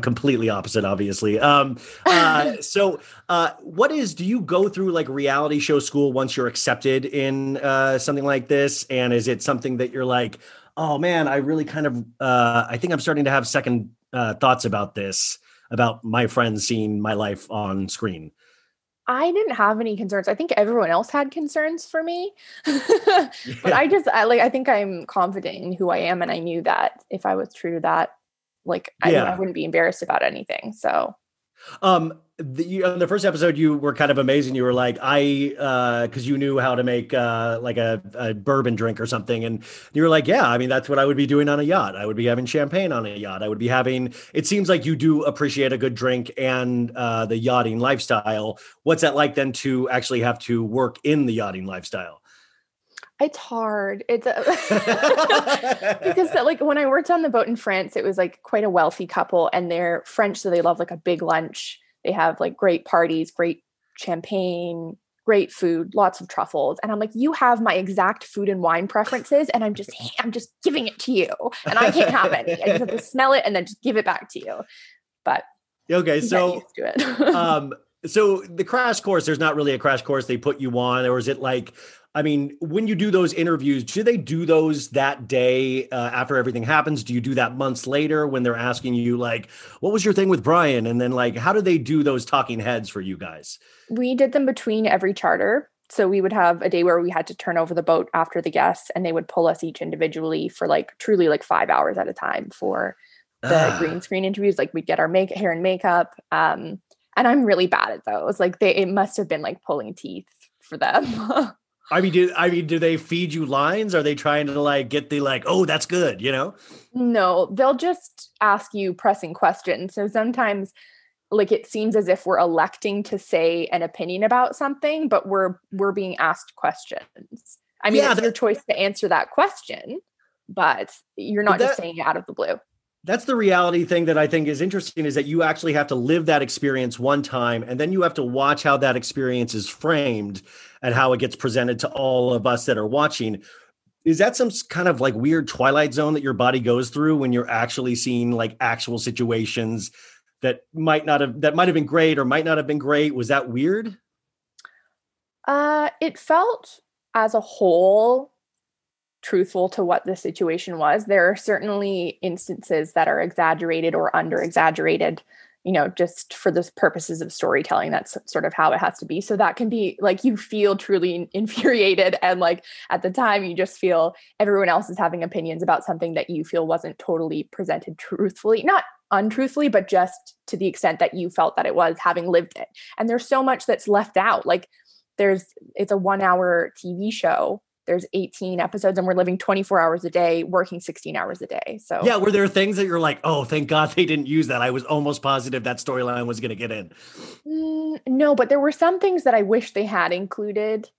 completely opposite, obviously. So do you go through like reality show school once you're accepted in something like this? And is it something that you're like, oh man, I really kind of, I think I'm starting to have second thoughts about this? About my friends seeing my life on screen? I didn't have any concerns. I think everyone else had concerns for me, but I think I'm confident in who I am. And I knew that if I was true to that, like I wouldn't be embarrassed about anything. So, on the first episode, you were kind of amazing. You were like, cause you knew how to make, like a bourbon drink or something. And you were like, yeah, I mean, that's what I would be doing on a yacht. I would be having champagne on a yacht. I would be having, it seems like you do appreciate a good drink and, the yachting lifestyle. What's that like then to actually have to work in the yachting lifestyle? It's hard. Because like when I worked on the boat in France, it was like quite a wealthy couple and they're French. So they love like a big lunch. They have like great parties, great champagne, great food, lots of truffles. And I'm like, you have my exact food and wine preferences. And I'm just giving it to you and I can't have any. I just have to smell it and then just give it back to you. But okay. So, so the crash course, there's not really a crash course they put you on, or is it like, I mean, when you do those interviews, do they do those that day after everything happens? Do you do that months later when they're asking you like, what was your thing with Brian? And then like, how do they do those talking heads for you guys? We did them between every charter. So we would have a day where we had to turn over the boat after the guests and they would pull us each individually for like truly like 5 hours at a time for the green screen interviews. Like we'd get our hair and makeup. And I'm really bad at those. Like it must've been like pulling teeth for them. I mean, do they feed you lines? Are they trying to like get the like, oh, that's good, you know? No, they'll just ask you pressing questions. So sometimes like it seems as if we're electing to say an opinion about something, but we're being asked questions. I mean, yeah, it's your choice to answer that question, but you're not just saying it out of the blue. That's the reality thing that I think is interesting is that you actually have to live that experience one time and then you have to watch how that experience is framed and how it gets presented to all of us that are watching. Is that some kind of like weird Twilight Zone that your body goes through when you're actually seeing like actual situations that might have been great or might not have been great? Was that weird? It felt as a whole truthful to what the situation was. There are certainly instances that are exaggerated or under exaggerated, you know, just for the purposes of storytelling. That's sort of how it has to be. So that can be like, you feel truly infuriated. And like at the time you just feel everyone else is having opinions about something that you feel wasn't totally presented truthfully, not untruthfully, but just to the extent that you felt that it was, having lived it. And there's so much that's left out. Like it's a 1 hour TV show. There's 18 episodes and we're living 24 hours a day, working 16 hours a day. So yeah. Were there things that you're like, oh, thank God they didn't use that? I was almost positive that storyline was going to get in. No, but there were some things that I wish they had included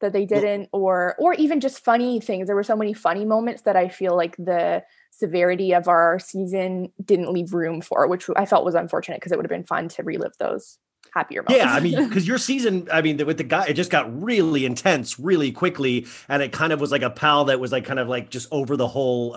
that they didn't, or even just funny things. There were so many funny moments that I feel like the severity of our season didn't leave room for, which I felt was unfortunate because it would have been fun to relive those happier moments. Yeah, I mean, because your season, I mean, with the guy, it just got really intense really quickly. And it kind of was like a pal that was like kind of like just over the whole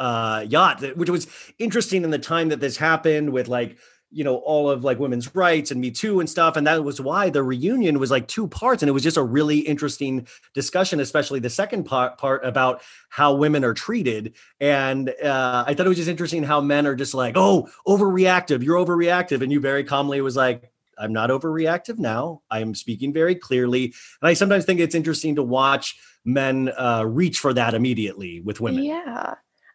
yacht, which was interesting in the time that this happened with like, you know, all of like women's rights and Me Too and stuff. And that was why the reunion was like two parts. And it was just a really interesting discussion, especially the second part about how women are treated. And I thought it was just interesting how men are just like, oh, overreactive, you're overreactive. And you very calmly was like, I'm not overreactive now. I'm speaking very clearly. And I sometimes think it's interesting to watch men reach for that immediately with women. Yeah.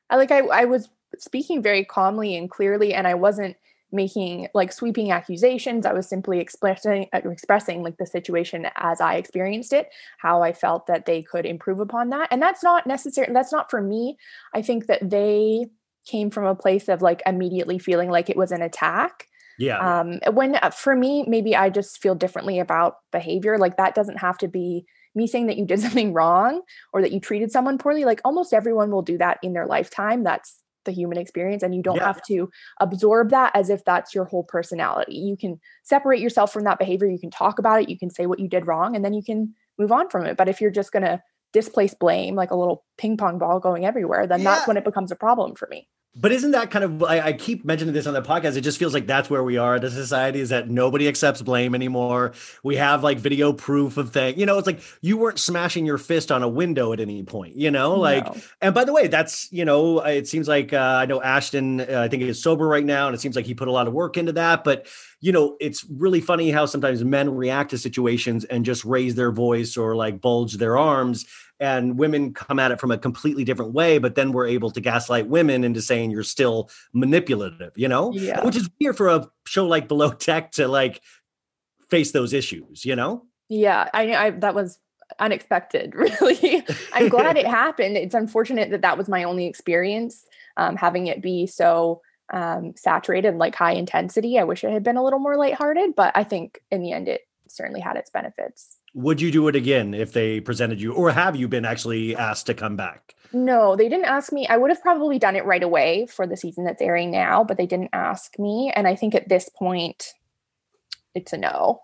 I was speaking very calmly and clearly, and I wasn't making like sweeping accusations. I was simply expressing like the situation as I experienced it, how I felt that they could improve upon that. And that's not necessary. That's not for me. I think that they came from a place of like immediately feeling like it was an attack. Yeah. When for me, maybe I just feel differently about behavior. Like that doesn't have to be me saying that you did something wrong or that you treated someone poorly. Like almost everyone will do that in their lifetime. That's the human experience. And you don't have to absorb that as if that's your whole personality. You can separate yourself from that behavior. You can talk about it. You can say what you did wrong and then you can move on from it. But if you're just going to displace blame, like a little ping pong ball going everywhere, then that's when it becomes a problem for me. But isn't that kind of, I keep mentioning this on the podcast, it just feels like that's where we are as a society, is that nobody accepts blame anymore. We have like video proof of things. You know, it's like you weren't smashing your fist on a window at any point, you know, like, no. And by the way, that's, you know, it seems like I know Ashton, I think he is sober right now. And it seems like he put a lot of work into that, but you know, it's really funny how sometimes men react to situations and just raise their voice or like bulge their arms. And women come at it from a completely different way, but then we're able to gaslight women into saying you're still manipulative, you know, which is weird for a show like Below Deck to like face those issues, you know? Yeah, I that was unexpected, really. I'm glad it happened. It's unfortunate that was my only experience, having it be so saturated, like high intensity. I wish it had been a little more lighthearted, but I think in the end, it certainly had its benefits. Would you do it again if they presented you, or have you been actually asked to come back? No, they didn't ask me. I would have probably done it right away for the season that's airing now, but they didn't ask me. And I think at this point, it's a no.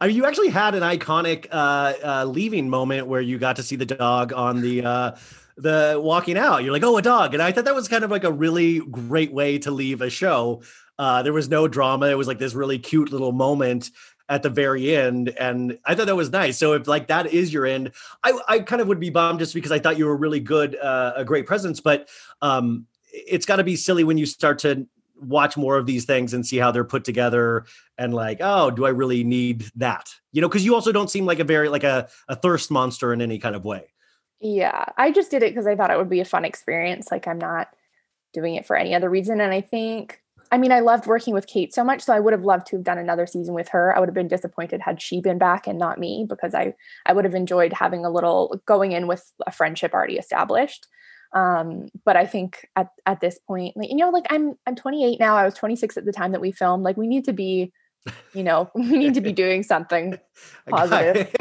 I mean, you actually had an iconic leaving moment where you got to see the dog on the walking out. You're like, oh, a dog. And I thought that was kind of like a really great way to leave a show. There was no drama. It was like this really cute little moment at the very end. And I thought that was nice. So if like that is your end, I kind of would be bummed just because I thought you were really good, a great presence, but it's gotta be silly when you start to watch more of these things and see how they're put together and like, oh, do I really need that? You know, cause you also don't seem like a thirst monster in any kind of way. Yeah. I just did it cause I thought it would be a fun experience. Like I'm not doing it for any other reason. And I think, I mean, I loved working with Kate so much, so I would have loved to have done another season with her. I would have been disappointed had she been back and not me, because I would have enjoyed having a little going in with a friendship already established. But I think at this point, like, you know, like I'm 28 now. I was 26 at the time that we filmed. Like, we need to be, you know, we need to be doing something positive.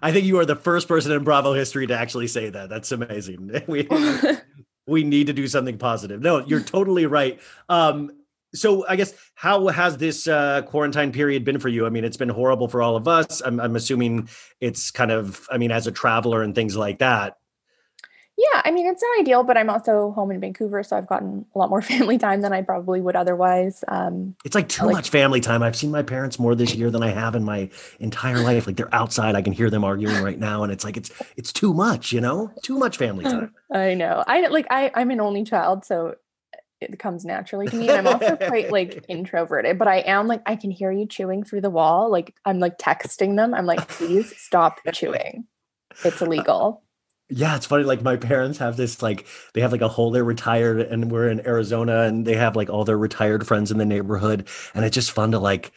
I think you are the first person in Bravo history to actually say that. That's amazing. We need to do something positive. No, you're totally right. So I guess, how has this quarantine period been for you? I mean, it's been horrible for all of us. I'm assuming it's kind of, I mean, as a traveler and things like that. Yeah, I mean, it's not ideal, but I'm also home in Vancouver, so I've gotten a lot more family time than I probably would otherwise. It's like too much family time. I've seen my parents more this year than I have in my entire life. Like, they're outside. I can hear them arguing right now. And it's like, it's too much, you know, too much family time. I know. I'm an only child, so it comes naturally to me. And I'm also quite like introverted, but I am like, I can hear you chewing through the wall. Like, I'm like texting them. I'm like, please stop chewing. It's illegal. Yeah. It's funny. Like, my parents have this, like, they have like a whole, they're retired and we're in Arizona, and they have like all their retired friends in the neighborhood. And it's just fun to like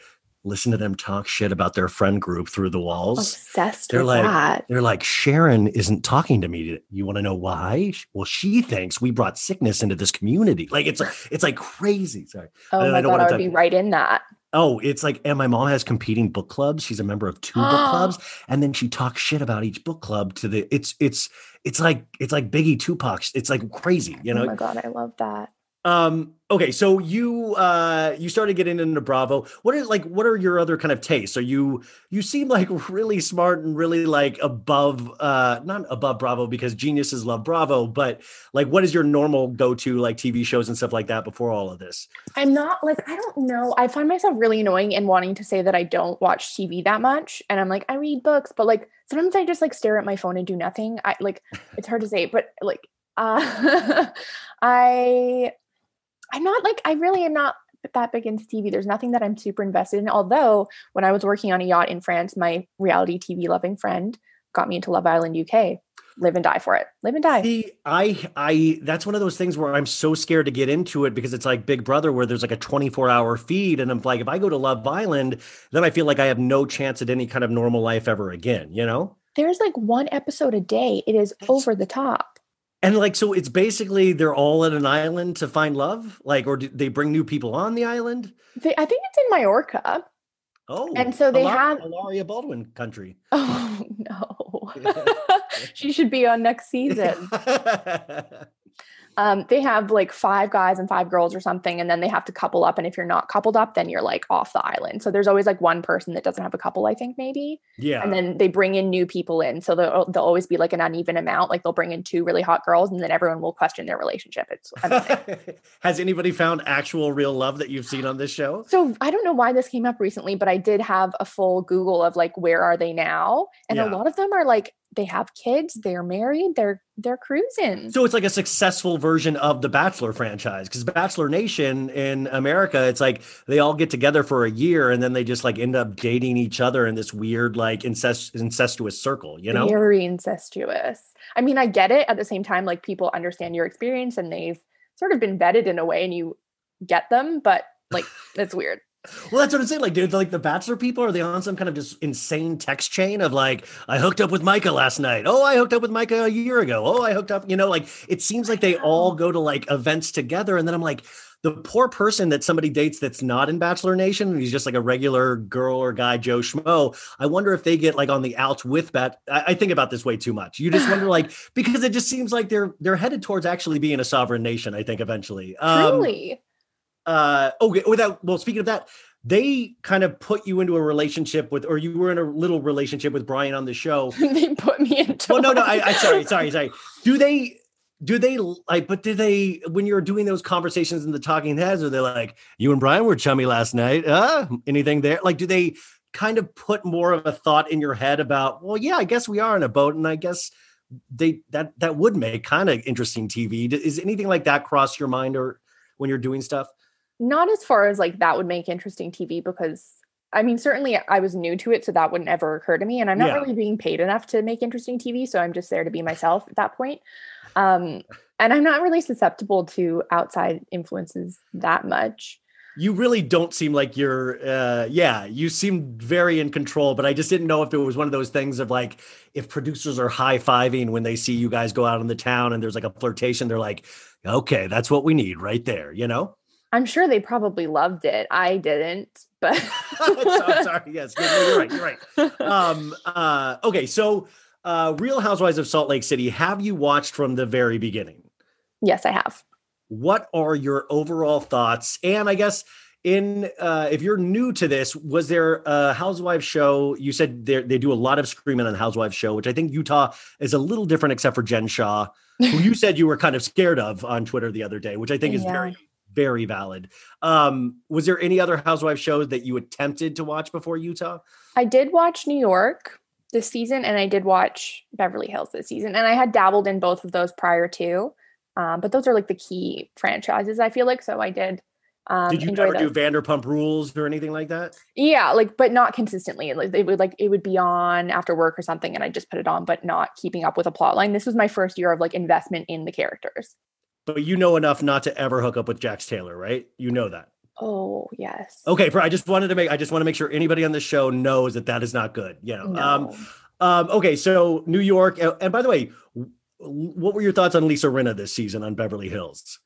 listen to them talk shit about their friend group through the walls. Obsessed with that. They're like, Sharon isn't talking to me. You want to know why? Well, she thinks we brought sickness into this community. Like, it's like crazy. Sorry. Oh my God, I would be right in that. Oh, it's like, and my mom has competing book clubs. She's a member of two book clubs. And then she talks shit about each book club to the, it's like Biggie Tupac. It's like crazy, you know? Oh my God, I love that. Okay. So you started getting into Bravo. What are your other kind of tastes? Are you seem like really smart and really like above, not above Bravo, because geniuses love Bravo, but like, what is your normal go-to like TV shows and stuff like that before all of this? I'm not like, I don't know. I find myself really annoying and wanting to say that I don't watch TV that much. And I'm like, I read books, but like, sometimes I just like stare at my phone and do nothing. I like, it's hard to say, but like, I really am not that big into TV. There's nothing that I'm super invested in. Although when I was working on a yacht in France, my reality TV loving friend got me into Love Island UK. Live and die for it. Live and die. See, I that's one of those things where I'm so scared to get into it, because it's like Big Brother, where there's like a 24-hour feed. And I'm like, if I go to Love Island, then I feel like I have no chance at any kind of normal life ever again, you know? There's like one episode a day. It is over the top. And like, so it's basically they're all at an island to find love, like, or do they bring new people on the island? I think it's in Majorca. Oh, and so they have Hilaria Baldwin country. Oh no, she should be on next season. They have like 5 guys and 5 girls or something, and then they have to couple up. And if you're not coupled up, then you're like off the island. So there's always like one person that doesn't have a couple, I think maybe. Yeah. And then they bring in new people in. So there'll always be like an uneven amount. Like, they'll bring in 2 really hot girls, and then everyone will question their relationship. It's amazing. Has anybody found actual real love that you've seen on this show? So I don't know why this came up recently, but I did have a full Google of like, where are they now? And a lot of them are like, they have kids, they're married, they're cruising. So it's like a successful version of the Bachelor franchise, because Bachelor Nation in America, it's like they all get together for a year and then they just like end up dating each other in this weird, like incestuous circle, you know? Very incestuous. I mean, I get it. At the same time, like, people understand your experience and they've sort of been vetted in a way and you get them, but like, it's weird. Well, that's what I'm saying. Like, dude, like the Bachelor people, are they on some kind of just insane text chain of like, I hooked up with Micah last night. Oh, I hooked up with Micah a year ago. Oh, I hooked up, you know, like it seems like they all go to like events together. And then I'm like, the poor person that somebody dates that's not in Bachelor Nation, and he's just like a regular girl or guy, Joe Schmo, I wonder if they get like on the outs with that. I think about this way too much. You just wonder, like, because it just seems like they're headed towards actually being a sovereign nation, I think, eventually. Truly. Okay. Well, speaking of that, they kind of put you into a relationship with, or you were in a little relationship with Brian on the show. They put me into. Well, no, sorry. Do they like, but do they, when you're doing those conversations in the talking heads, are they like, you and Brian were chummy last night? Anything there? Like, do they kind of put more of a thought in your head about, well, yeah, I guess we are in a boat. And I guess that would make kind of interesting TV. Is anything like that cross your mind or when you're doing stuff? Not as far as like that would make interesting TV, because I mean, certainly I was new to it, so that wouldn't ever occur to me. And I'm not really being paid enough to make interesting TV. So I'm just there to be myself at that point. And I'm not really susceptible to outside influences that much. You really don't seem like you're, you seem very in control, but I just didn't know if it was one of those things of like, if producers are high-fiving when they see you guys go out in the town and there's like a flirtation, they're like, okay, that's what we need right there, you know? I'm sure they probably loved it. I didn't, but. Sorry. Yes, you're right. Okay, so Real Housewives of Salt Lake City, have you watched from the very beginning? Yes, I have. What are your overall thoughts? And I guess if you're new to this, was there a Housewives show? You said they do a lot of screaming on the Housewives show, which I think Utah is a little different except for Jen Shah, who you said you were kind of scared of on Twitter the other day, which I think is very... very valid. Was there any other Housewives shows that you attempted to watch before Utah? I did watch New York this season, and I did watch Beverly Hills this season. And I had dabbled in both of those prior to, but those are like the key franchises, I feel like. So I did. Did you ever do Vanderpump Rules or anything like that? Yeah, like, but not consistently. Like, it would be on after work or something, and I just put it on, but not keeping up with a plot line. This was my first year of like investment in the characters. But you know enough not to ever hook up with Jax Taylor, right? You know that. Oh, yes. Okay. I just want to make sure anybody on the show knows that is not good. You know? No. Okay. So New York. And by the way, what were your thoughts on Lisa Rinna this season on Beverly Hills?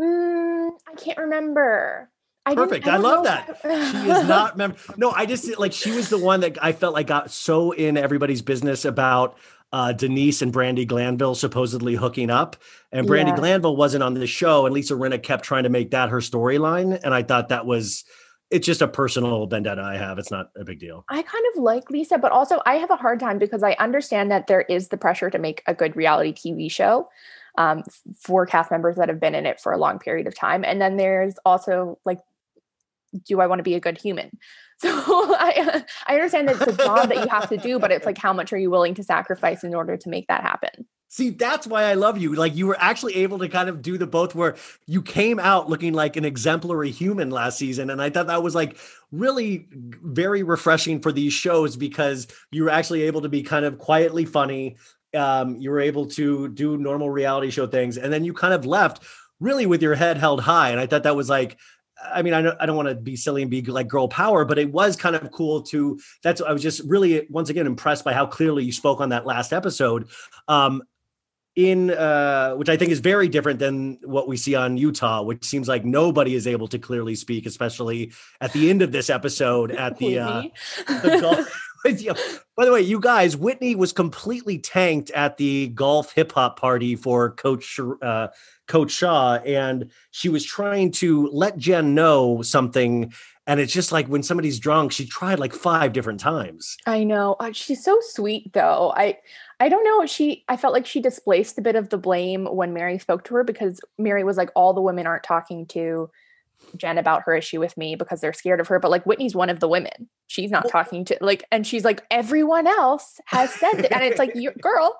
I can't remember. Perfect. I love that. She is not. No, I just like, she was the one that I felt like got so in everybody's business about Denise and Brandy Glanville supposedly hooking up, and Brandy Glanville wasn't on the show, and Lisa Rinna kept trying to make that her storyline, and I thought it's just a personal vendetta I have. It's not a big deal. I kind of like Lisa, but also I have a hard time because I understand that there is the pressure to make a good reality TV show for cast members that have been in it for a long period of time, and then there's also like, do I want to be a good human? So I understand that it's a job that you have to do, but it's like, how much are you willing to sacrifice in order to make that happen? See, that's why I love you. Like, you were actually able to kind of do the both, where you came out looking like an exemplary human last season. And I thought that was like really very refreshing for these shows, because you were actually able to be kind of quietly funny. You were able to do normal reality show things. And then you kind of left really with your head held high. And I thought that was like, I mean, I don't want to be silly and be like girl power, but it was kind of cool I was just really, once again, impressed by how clearly you spoke on that last episode, which I think is very different than what we see on Utah, which seems like nobody is able to clearly speak, especially at the end of this episode at the golf. By the way, you guys, Whitney was completely tanked at the golf hip hop party for Coach Shah, and she was trying to let Jen know something. And it's just like, when somebody's drunk, she tried like 5 different times. I know. She's so sweet though. I don't know. I felt like she displaced a bit of the blame when Mary spoke to her, because Mary was like, all the women aren't talking to Jen about her issue with me because they're scared of her. But like, Whitney's one of the women. She's not talking to like, and she's like, everyone else has said it. And it's like, you girl.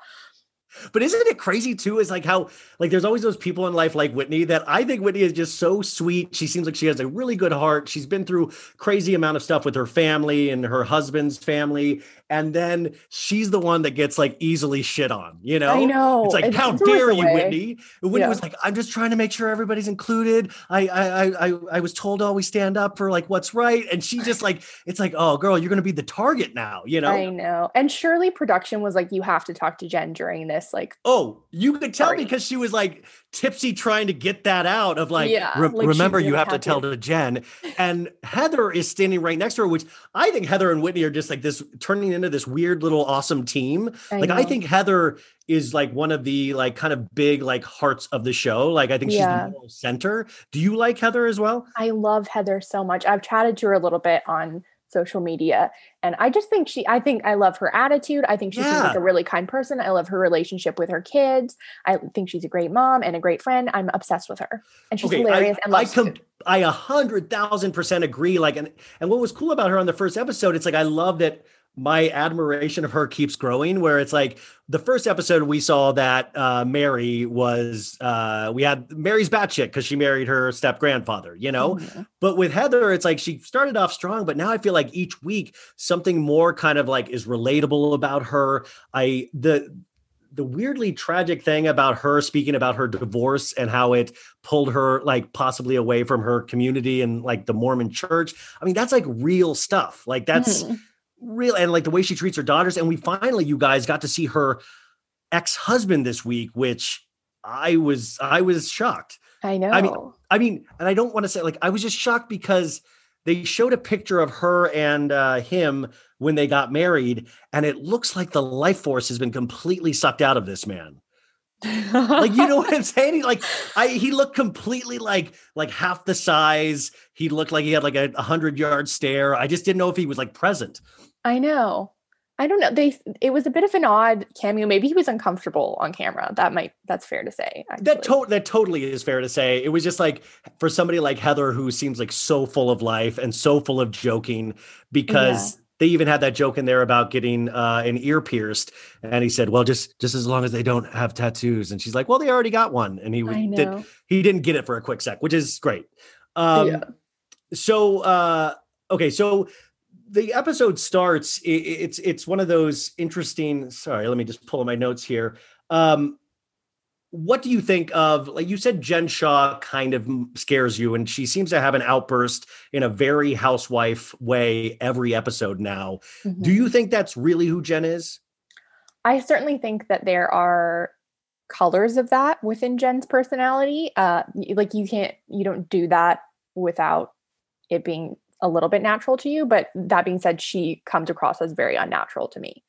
But isn't it crazy too? Is like how, like, there's always those people in life like Whitney that I think Whitney is just so sweet. She seems like she has a really good heart. She's been through crazy amount of stuff with her family and her husband's family. And then she's the one that gets like easily shit on, you know? I know. It's like, it's how dare you, Whitney? And Whitney was like, I'm just trying to make sure everybody's included. I was told to always stand up for like what's right. And she just like, it's like, oh girl, you're going to be the target now, you know? I know. And surely production was like, you have to talk to Jen during this. this. Like, oh, you could tell because she was like tipsy trying to get that out of like, remember, you have to tell to Jen. And Heather is standing right next to her, which I think Heather and Whitney are just like this turning into this weird little awesome team. I think Heather is like one of the like kind of big like hearts of the show. Like I think she's the moral center. Do you like Heather as well? I love Heather so much. I've chatted to her a little bit on social media. And I just think I love her attitude. I think she's like a really kind person. I love her relationship with her kids. I think she's a great mom and a great friend. I'm obsessed with her. And she's hilarious and loves food. I 100,000% agree. Like, and what was cool about her on the first episode, it's like, I love that my admiration of her keeps growing, where it's like the first episode we saw that Mary was, we had Mary's batshit because she married her step-grandfather, you know? Mm-hmm. But with Heather, it's like she started off strong, but now I feel like each week something more kind of like is relatable about her. The weirdly tragic thing about her speaking about her divorce and how it pulled her like possibly away from her community and like the Mormon church. I mean, that's like real stuff. Like that's... Mm-hmm. Real, and like the way she treats her daughters. And we finally, you guys, got to see her ex-husband this week, which I was shocked. I know. I mean, and I don't want to say like, I was just shocked because they showed a picture of her and him when they got married. And it looks like the life force has been completely sucked out of this man. Like, you know what I'm saying? Like he looked completely like half the size. He looked like he had like a 100-yard stare. I just didn't know if he was like present. I know. I don't know. It was a bit of an odd cameo. Maybe he was uncomfortable on camera. That's fair to say. Actually. That totally is fair to say. It was just like for somebody like Heather, who seems like so full of life and so full of joking, because they even had that joke in there about getting an ear pierced. And he said, well, just as long as they don't have tattoos. And she's like, well, they already got one. And he didn't get it for a quick sec, which is great. So the episode starts. It's one of those interesting, sorry, let me just pull my notes here. What do you think of, like you said, Jen Shah kind of scares you, and she seems to have an outburst in a very housewife way every episode now. Mm-hmm. Do you think that's really who Jen is? I certainly think that there are colors of that within Jen's personality. Like you don't do that without it being a little bit natural to you. But that being said, she comes across as very unnatural to me.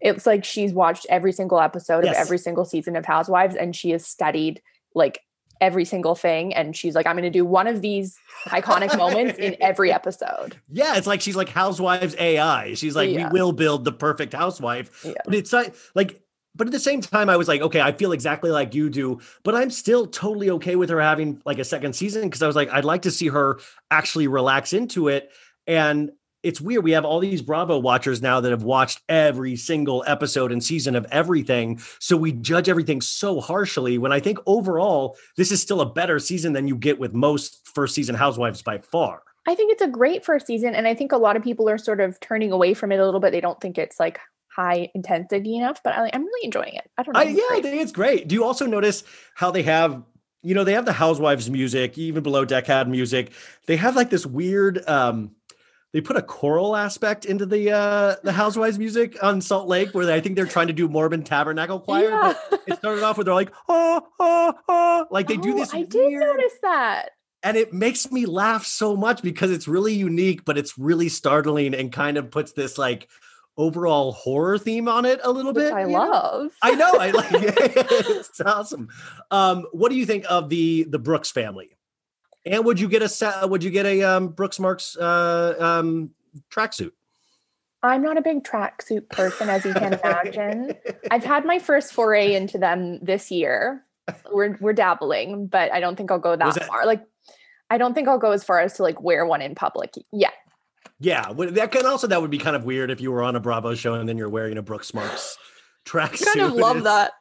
It's like she's watched every single episode of every single season of Housewives, and she has studied like every single thing. And she's like, I'm going to do one of these iconic moments in every episode. Yeah. It's like, she's like Housewives AI. She's like, we will build the perfect housewife. Yeah. But it's not like, but at the same time, I was like, okay, I feel exactly like you do, but I'm still totally okay with her having like a second season. Cause I was like, I'd like to see her actually relax into it. And it's weird. We have all these Bravo watchers now that have watched every single episode and season of everything. So we judge everything so harshly, when I think overall, this is still a better season than you get with most first season housewives by far. I think it's a great first season. And I think a lot of people are sort of turning away from it a little bit. They don't think it's like high intensity enough, but I'm really enjoying it. I don't know. I think it's great. Do you also notice how they have, you know, they have the housewives music, even Below Deck had music. They have like this weird, they put a choral aspect into the Housewives music on Salt Lake, where I think they're trying to do Mormon Tabernacle Choir. Yeah. But it started off with they're like, oh, oh, oh. Like they do this. I did notice that. And it makes me laugh so much because it's really unique, but it's really startling and kind of puts this like overall horror theme on it a little bit. I love. Know? I know. I like it. It's awesome. What do you think of the Brooks family? And would you get a Brooks Marks tracksuit? I'm not a big tracksuit person, as you can imagine. I've had my first foray into them this year. We're dabbling, but I don't think I'll go that far. Like, I don't think I'll go as far as to like wear one in public yet. Yeah, that would be kind of weird if you were on a Bravo show and then you're wearing a Brooks Marks tracksuit. I kind of love that.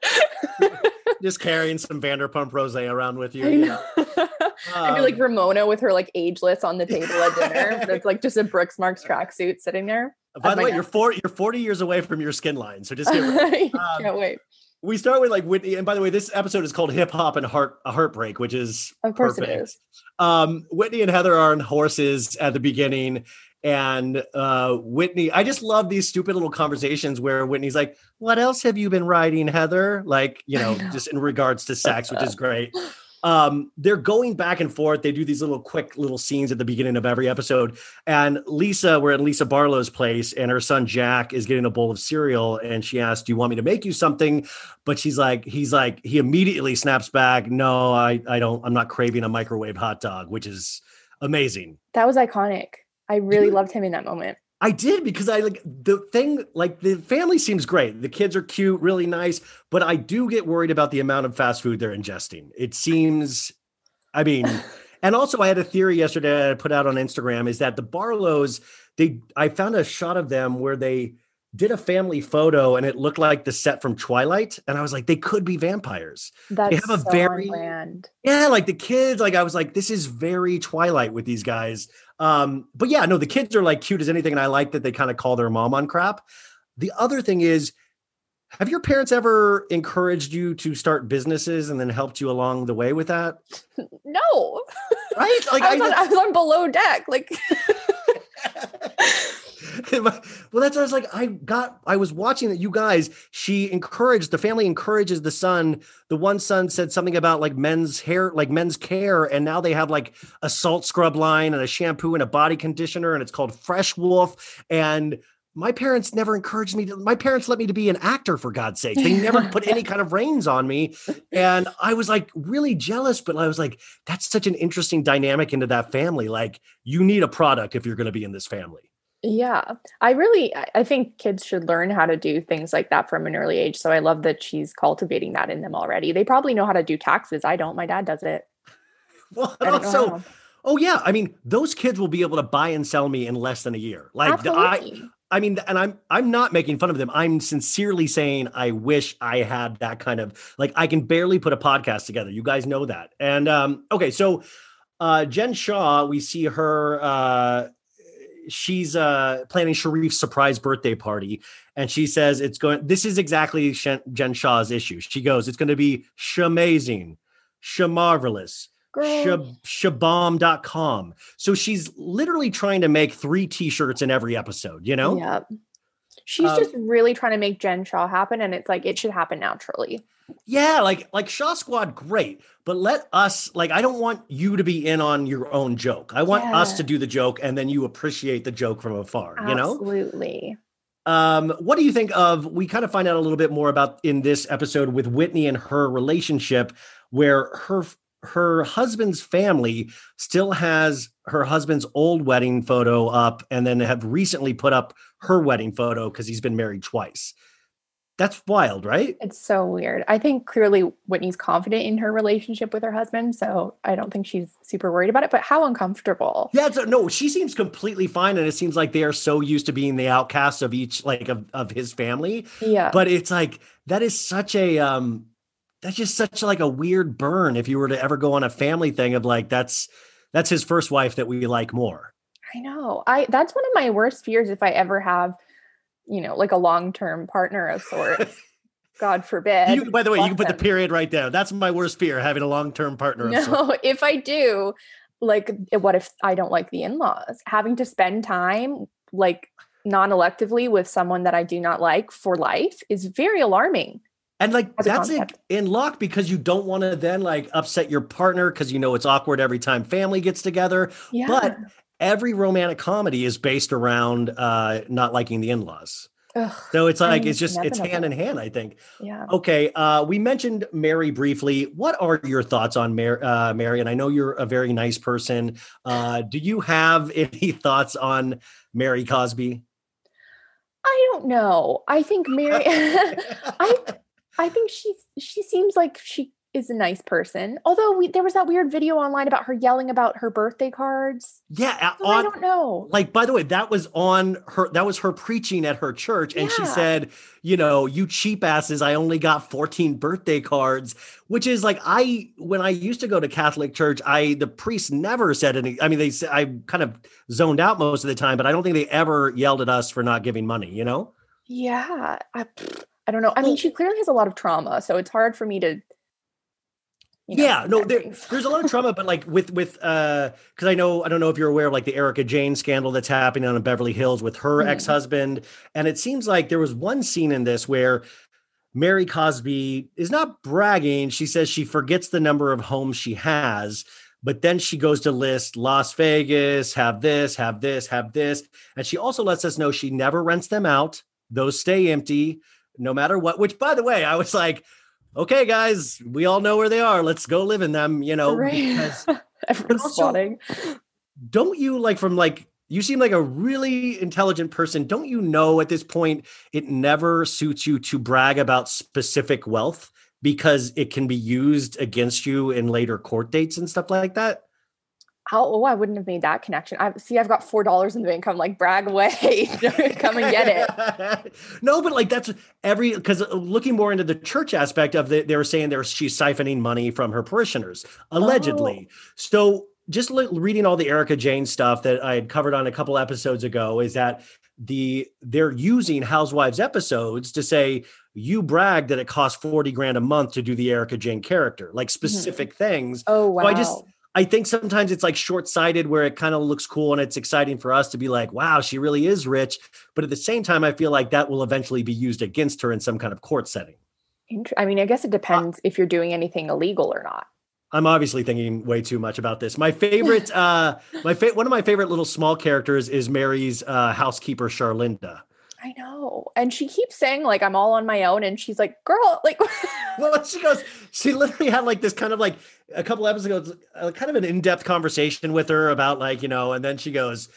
Just carrying some Vanderpump Rosé around with you. I know. I'd be like Ramona with her like ageless on the table at dinner. That's like just a Brooks Marks tracksuit sitting there. By the way, you're 40 years away from your skin line, so just get ready. Can't wait. We start with like Whitney, and by the way, this episode is called "Hip Hop and Heartbreak," which is of course perfect. It is. Whitney and Heather are on horses at the beginning, And Whitney, I just love these stupid little conversations where Whitney's like, what else have you been writing, Heather? Like, you know, just in regards to sex, which is great. They're going back and forth. They do these little quick little scenes at the beginning of every episode. And we're at Lisa Barlow's place, and her son Jack is getting a bowl of cereal. And she asks, do you want me to make you something? But he immediately snaps back. No, I don't. I'm not craving a microwave hot dog, which is amazing. That was iconic. I really loved him in that moment. I did, because the family seems great. The kids are cute, really nice, but I do get worried about the amount of fast food they're ingesting. It seems, I mean, and also I had a theory yesterday that I put out on Instagram, is that the Barlows, I found a shot of them where they did a family photo and it looked like the set from Twilight. And I was like, they could be vampires. That's, they have a so very, unplanned. Yeah, like the kids, like I was like, this is very Twilight with these guys. But yeah, no, the kids are like cute as anything. And I like that they kind of call their mom on crap. The other thing is, have your parents ever encouraged you to start businesses and then helped you along the way with that? No. Right? Like I was on Below Deck. Like, well, that's what I was like. I was watching that you guys, the family encourages the son. The one son said something about like men's care. And now they have like a salt scrub line and a shampoo and a body conditioner. And it's called Fresh Wolf. And my parents never encouraged me. My parents let me to be an actor, for God's sake. They never put any kind of reins on me. And I was like really jealous, but I was like, that's such an interesting dynamic into that family. Like, you need a product if you're going to be in this family. Yeah, I think kids should learn how to do things like that from an early age. So I love that she's cultivating that in them already. They probably know how to do taxes. I don't. My dad does it. Well, also, oh yeah. I mean, those kids will be able to buy and sell me in less than a year. Like, absolutely. I mean, and I'm not making fun of them. I'm sincerely saying I wish I had that kind of, like, I can barely put a podcast together. You guys know that. And okay, so Jen Shah, we see her. She's planning Sharif's surprise birthday party. And she says, this is exactly Jen Shah's issue. She goes, it's going to be shamazing, shamarvelous, shabomb.com. So she's literally trying to make 3 t-shirts in every episode, you know? Yeah. She's just really trying to make Jen Shah happen. And it's like, it should happen naturally. Yeah. Like Shah Squad, great. But let us, like, I don't want you to be in on your own joke. I want us to do the joke. And then you appreciate the joke from afar, you know? Absolutely. What do you think of, we kind of find out a little bit more about in this episode with Whitney and her relationship, where her husband's family still has her husband's old wedding photo up, and then have recently put up her wedding photo because he's been married twice. That's wild, right? It's so weird. I think clearly Whitney's confident in her relationship with her husband, so I don't think she's super worried about it, but how uncomfortable. Yeah, no, she seems completely fine, and it seems like they are so used to being the outcasts of each, like, of his family. Yeah. But it's like, that is such a, that's just such like a weird burn. If you were to ever go on a family thing of like, that's his first wife that we like more. I know. That's one of my worst fears. If I ever have, you know, like a long-term partner of sorts, God forbid. By the way, you can put the period right there. That's my worst fear, having a long-term partner. No, of sorts. If I do, like, what if I don't like the in-laws? Having to spend time, like, non-electively with someone that I do not like for life is very alarming. And like, that's it in luck, because you don't want to then like upset your partner, because you know it's awkward every time family gets together. Yeah. But every romantic comedy is based around not liking the in-laws. Ugh. So it's like, it's hand in hand, I think. Yeah. Okay. We mentioned Mary briefly. What are your thoughts on Mary? And I know you're a very nice person. Do you have any thoughts on Mary Cosby? I don't know. I think Mary, I think she seems like she is a nice person. Although there was that weird video online about her yelling about her birthday cards. Yeah. So I don't know. Like, by the way, that was her preaching at her church. And she said, you know, you cheap asses, I only got 14 birthday cards, which is like, when I used to go to Catholic church, the priest never said anything. I mean, I kind of zoned out most of the time, but I don't think they ever yelled at us for not giving money, you know? Yeah. I don't know. I mean, she clearly has a lot of trauma, so it's hard for me to there's a lot of trauma, but like with because I don't know if you're aware of like the Erica Jane scandal that's happening on in Beverly Hills with her ex-husband. And it seems like there was one scene in this where Mary Cosby is not bragging. She says she forgets the number of homes she has, but then she goes to list Las Vegas, have this, have this, have this. And she also lets us know she never rents them out. Those stay empty no matter what, which by the way, I was like, okay, guys, we all know where they are. Let's go live in them, you know, because everyone's also, squatting. Don't you like from like, you seem like a really intelligent person. Don't you know at this point, it never suits you to brag about specific wealth because it can be used against you in later court dates and stuff like that? I wouldn't have made that connection. I've got $4 in the bank. I'm like, brag away. Come and get it. No, but like that's because looking more into the church aspect of it, they were saying she's siphoning money from her parishioners, allegedly. Oh. So just reading all the Erica Jane stuff that I had covered on a couple episodes ago is that they're using Housewives episodes to say, you bragged that it cost $40,000 a month to do the Erica Jane character, like specific things. Oh, wow. So I think sometimes it's like short-sighted where it kind of looks cool and it's exciting for us to be like, wow, she really is rich. But at the same time, I feel like that will eventually be used against her in some kind of court setting. I mean, I guess it depends if you're doing anything illegal or not. I'm obviously thinking way too much about this. My favorite, one of my favorite little small characters is Mary's housekeeper, Charlinda. I know. And she keeps saying like, I'm all on my own. And she's like, girl, like, well, she literally had like this kind of like a couple episodes ago, kind of an in-depth conversation with her about like, you know, and then she goes,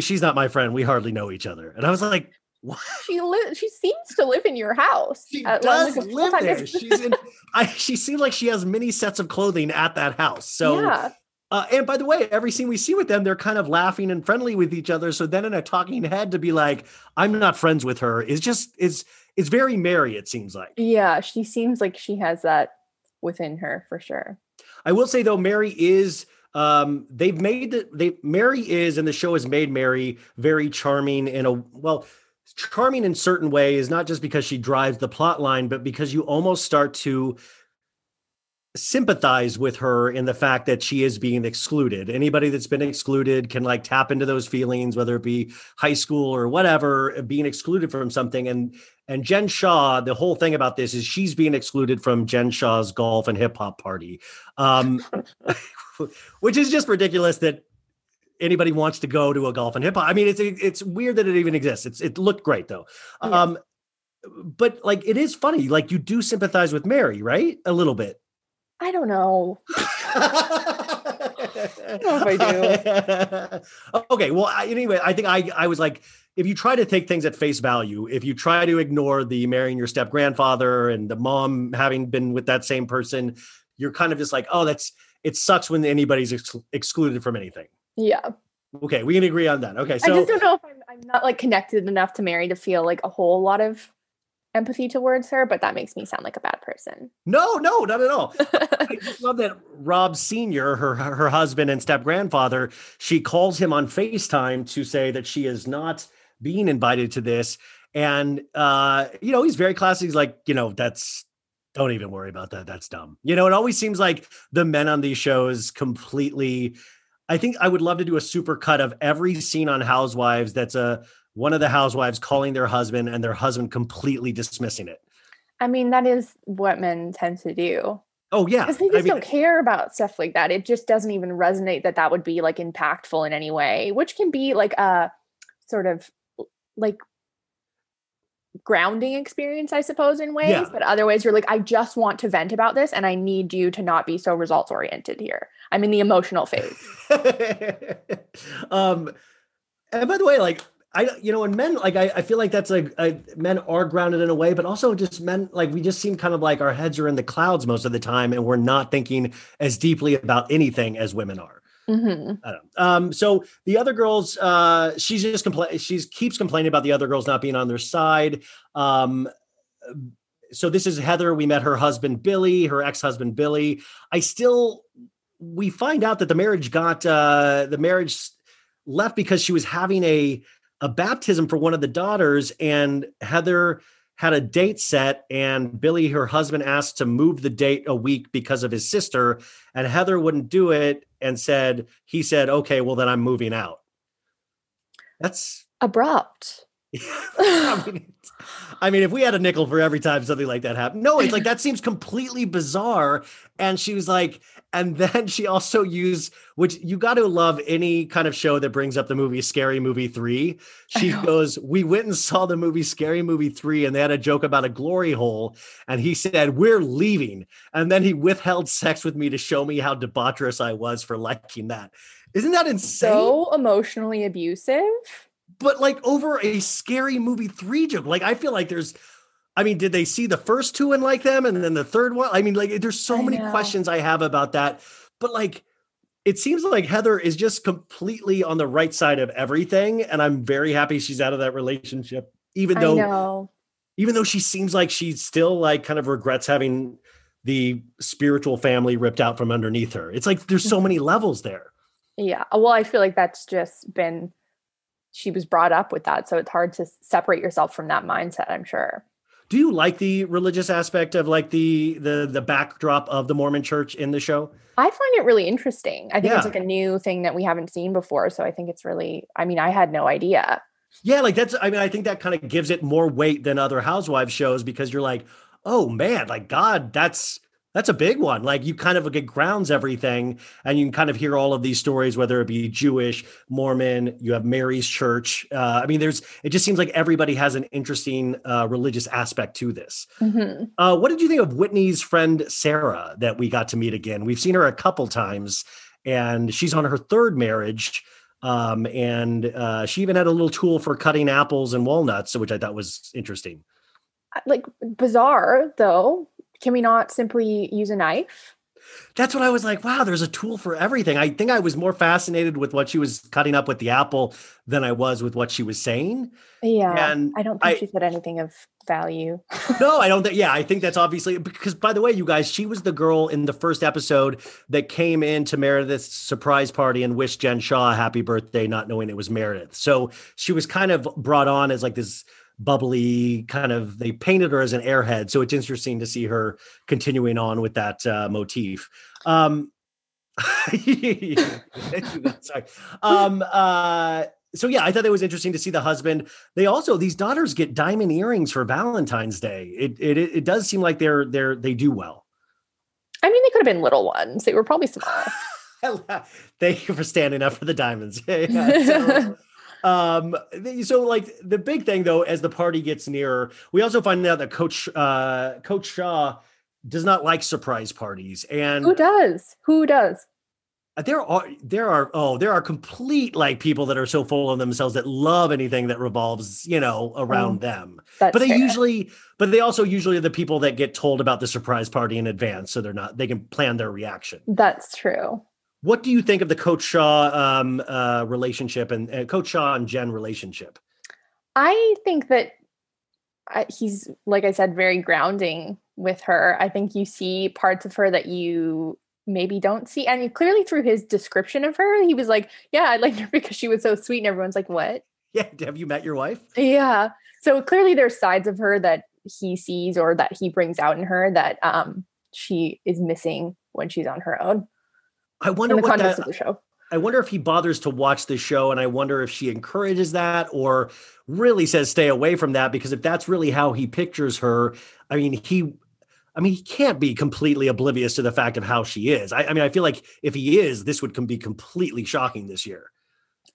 she's not my friend. We hardly know each other. And I was like, what? She seems to live in your house. She does live there. She seems like she has many sets of clothing at that house. So yeah. And by the way, every scene we see with them, they're kind of laughing and friendly with each other. So then in a talking head to be like, I'm not friends with her is just, it's very Mary, it seems like. Yeah, she seems like she has that within her for sure. I will say though, Mary is, Mary is, and the show has made Mary very charming charming in certain ways, not just because she drives the plot line, but because you almost start to sympathize with her in the fact that she is being excluded. Anybody that's been excluded can like tap into those feelings, whether it be high school or whatever, being excluded from something. And Jen Shah, the whole thing about this is she's being excluded from Jen Shah's golf and hip hop party, which is just ridiculous that anybody wants to go to a golf and hip hop. I mean, it's weird that it even exists. It looked great though. Yeah. But like, it is funny. Like you do sympathize with Mary, right? A little bit. I don't know. I don't know if I do. Okay. Well, anyway, I think I was like, if you try to take things at face value, if you try to ignore the marrying your step-grandfather and the mom having been with that same person, you're kind of just like, oh, it sucks when anybody's excluded from anything. Yeah. Okay. We can agree on that. Okay. So I just don't know if I'm not like connected enough to Mary to feel like a whole lot of empathy towards her, but that makes me sound like a bad person. No, not at all. I just love that Rob Sr., her husband and step-grandfather, she calls him on FaceTime to say that she is not being invited to this. And, you know, he's very classy. He's like, you know, don't even worry about that. That's dumb. You know, it always seems like the men on these shows completely, I think I would love to do a super cut of every scene on Housewives that's one of the housewives calling their husband and their husband completely dismissing it. I mean, that is what men tend to do. Oh yeah. Because they just don't care about stuff like that. It just doesn't even resonate that would be like impactful in any way, which can be like a sort of like grounding experience, I suppose, in ways, yeah. But other ways you're like, I just want to vent about this and I need you to not be so results oriented here. I'm in the emotional phase. And by the way, like, and men, like, I feel like that's like, men are grounded in a way, but also just men, like, we just seem kind of like our heads are in the clouds most of the time. And we're not thinking as deeply about anything as women are. Mm-hmm. I don't know. So the other girls, she's just keeps complaining about the other girls not being on their side. So this is Heather. We met her husband, Billy, her ex-husband, Billy. We find out that the marriage left because she was having a baptism for one of the daughters, and Heather had a date set, and Billy, her husband, asked to move the date a week because of his sister, and Heather wouldn't do it and he said, okay, well then I'm moving out. That's abrupt. I mean, if we had a nickel for every time something like that happened. No, it's like, that seems completely bizarre. And she was like, and then she also used, which you got to love any kind of show that brings up the movie Scary Movie 3. She goes, we went and saw the movie Scary Movie 3 and they had a joke about a glory hole. And he said, we're leaving. And then he withheld sex with me to show me how debaucherous I was for liking that. Isn't that insane? So emotionally abusive. But like over a Scary Movie 3 joke, like I feel like there's, I mean, did they see the first two and like them? And then the third one? I mean, like there's so many questions I have about that. But like, it seems like Heather is just completely on the right side of everything. And I'm very happy she's out of that relationship, even though she seems like she still like kind of regrets having the spiritual family ripped out from underneath her. It's like, there's so many levels there. Yeah. Well, I feel like that's just been, she was brought up with that. So it's hard to separate yourself from that mindset, I'm sure. Do you like the religious aspect of like the backdrop of the Mormon church in the show? I find it really interesting. I think it's like a new thing that we haven't seen before. So I think it's really, I mean, I had no idea. Yeah. Like that's, I mean, I think that kind of gives it more weight than other housewives shows because you're like, oh man, like God, that's a big one. Like you kind of get grounds everything and you can kind of hear all of these stories, whether it be Jewish, Mormon, you have Mary's church. I mean, it just seems like everybody has an interesting religious aspect to this. Mm-hmm. What did you think of Whitney's friend, Sarah, that we got to meet again? We've seen her a couple times and she's on her third marriage. And she even had a little tool for cutting apples and walnuts, which I thought was interesting. Like bizarre though. Can we not simply use a knife? That's what I was like, wow, there's a tool for everything. I think I was more fascinated with what she was cutting up with the apple than I was with what she was saying. Yeah, and I don't think she said anything of value. No, I don't think. Yeah, I think that's obviously because, by the way, you guys, she was the girl in the first episode that came into Meredith's surprise party and wished Jen Shah a happy birthday, not knowing it was Meredith. So she was kind of brought on as like this bubbly kind of, they painted her as an airhead. So it's interesting to see her continuing on with that motif. Sorry. So yeah, I thought it was interesting to see the husband. They also, these daughters get diamond earrings for Valentine's Day. It does seem like they do well. I mean, they could have been little ones. They were probably small. Thank you for standing up for the diamonds. Yeah, so, so like the big thing though, as the party gets nearer, we also find out that Coach Shah does not like surprise parties. And who does? There are complete like people that are so full of themselves that love anything that revolves, you know, around them. But they also usually are the people that get told about the surprise party in advance. So they can plan their reaction. That's true. What do you think of the Coach Shah relationship and Coach Shah and Jen relationship? I think that he's, like I said, very grounding with her. I think you see parts of her that you maybe don't see. And clearly through his description of her, he was like, yeah, I liked her because she was so sweet. And everyone's like, what? Yeah. Have you met your wife? Yeah. So clearly there's sides of her that he sees or that he brings out in her that she is missing when she's on her own. I wonder what that, of the show. I wonder if he bothers to watch the show, and I wonder if she encourages that or really says stay away from that, because if that's really how he pictures her, I mean he can't be completely oblivious to the fact of how she is. I mean I feel like if he is, this would be completely shocking this year.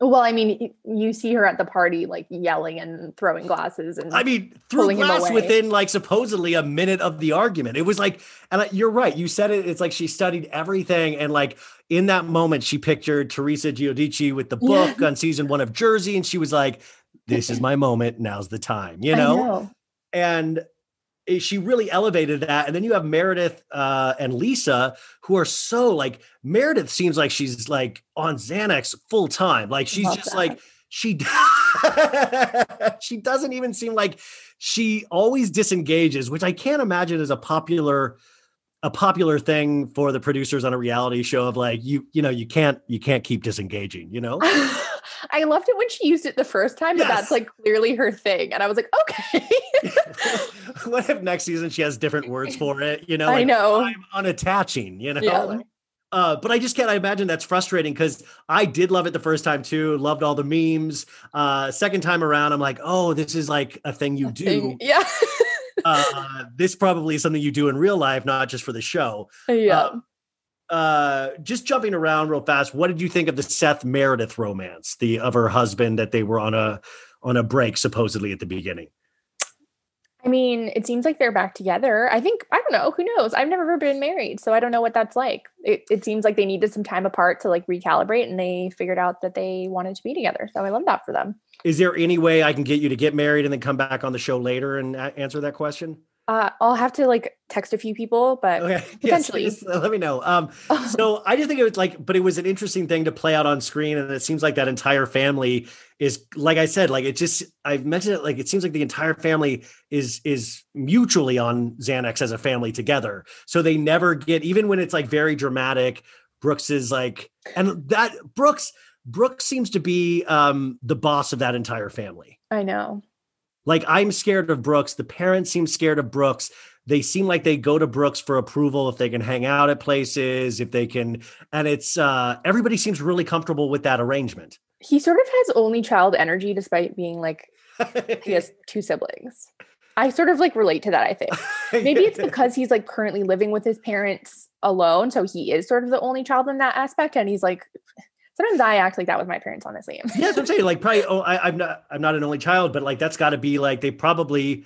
Well, I mean, you see her at the party, like yelling and throwing glasses and I mean, threw glass within like supposedly a minute of the argument. It was like, and you're right. You said it. It's like she studied everything. And like in that moment, she pictured Teresa Giudice with the book on season 1 of Jersey. And she was like, this is my moment. Now's the time, you know? And she really elevated that. And then you have Meredith and Lisa, who are so like, Meredith seems like she's like on Xanax full time. Like she's just that. Like, she, she doesn't even seem like, she always disengages, which I can't imagine is a popular a popular thing for the producers on a reality show of like, you know, you can't keep disengaging, you know? I loved it when she used it the first time, but that's like clearly her thing. And I was like, okay. What if next season she has different words for it? You know, like, I know. I'm unattaching, you know? Yeah. Like, but I just can't, I imagine that's frustrating because I did love it the first time too. Loved all the memes. Second time around, I'm like, oh, this is like a thing you do. Yeah. This probably is something you do in real life, not just for the show. Yeah. Just jumping around real fast. What did you think of the Seth Meredith romance, the of her husband that they were on a break supposedly at the beginning? I mean, it seems like they're back together. I think, I don't know, who knows? I've never been married, so I don't know what that's like. It seems like they needed some time apart to like recalibrate, and they figured out that they wanted to be together. So I love that for them. Is there any way I can get you to get married and then come back on the show later and answer that question? I'll have to like text a few people, but okay. Potentially. Yes, let me know. So I just think it was like, but it was an interesting thing to play out on screen. And it seems like that entire family is, like I said, like it just, I've mentioned it, like, it seems like the entire family is mutually on Xanax as a family together. So they never get, even when it's like very dramatic, Brooks is like, and that Brooks seems to be the boss of that entire family. I know. Like, I'm scared of Brooks. The parents seem scared of Brooks. They seem like they go to Brooks for approval if they can hang out at places, if they can. And it's everybody seems really comfortable with that arrangement. He sort of has only child energy despite being like, he has two siblings. I sort of like relate to that, I think. Maybe it's because he's like currently living with his parents alone. So he is sort of the only child in that aspect. And he's like... Sometimes I act like that with my parents, honestly. Yeah, that's what I'm saying. Like, probably, I'm not an only child, but like that's got to be like they probably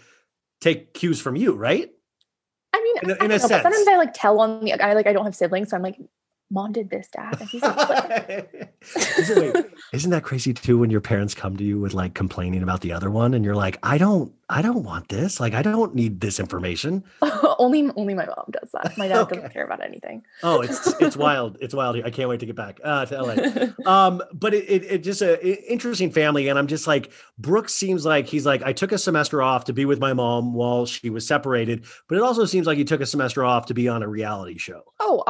take cues from you, right? I mean, in a sense. Sometimes I like tell on the guy, like I don't have siblings, so I'm like, Mom did this, Dad. And he's like, isn't that crazy too? When your parents come to you with like complaining about the other one, and you're like, I don't want this. Like, I don't need this information. Only my mom does that. My dad doesn't care about anything. Oh, it's wild. It's wild here. I can't wait to get back to LA. But it just a interesting family, and I'm just like, Brooks seems like he's like, I took a semester off to be with my mom while she was separated, but it also seems like he took a semester off to be on a reality show. Oh.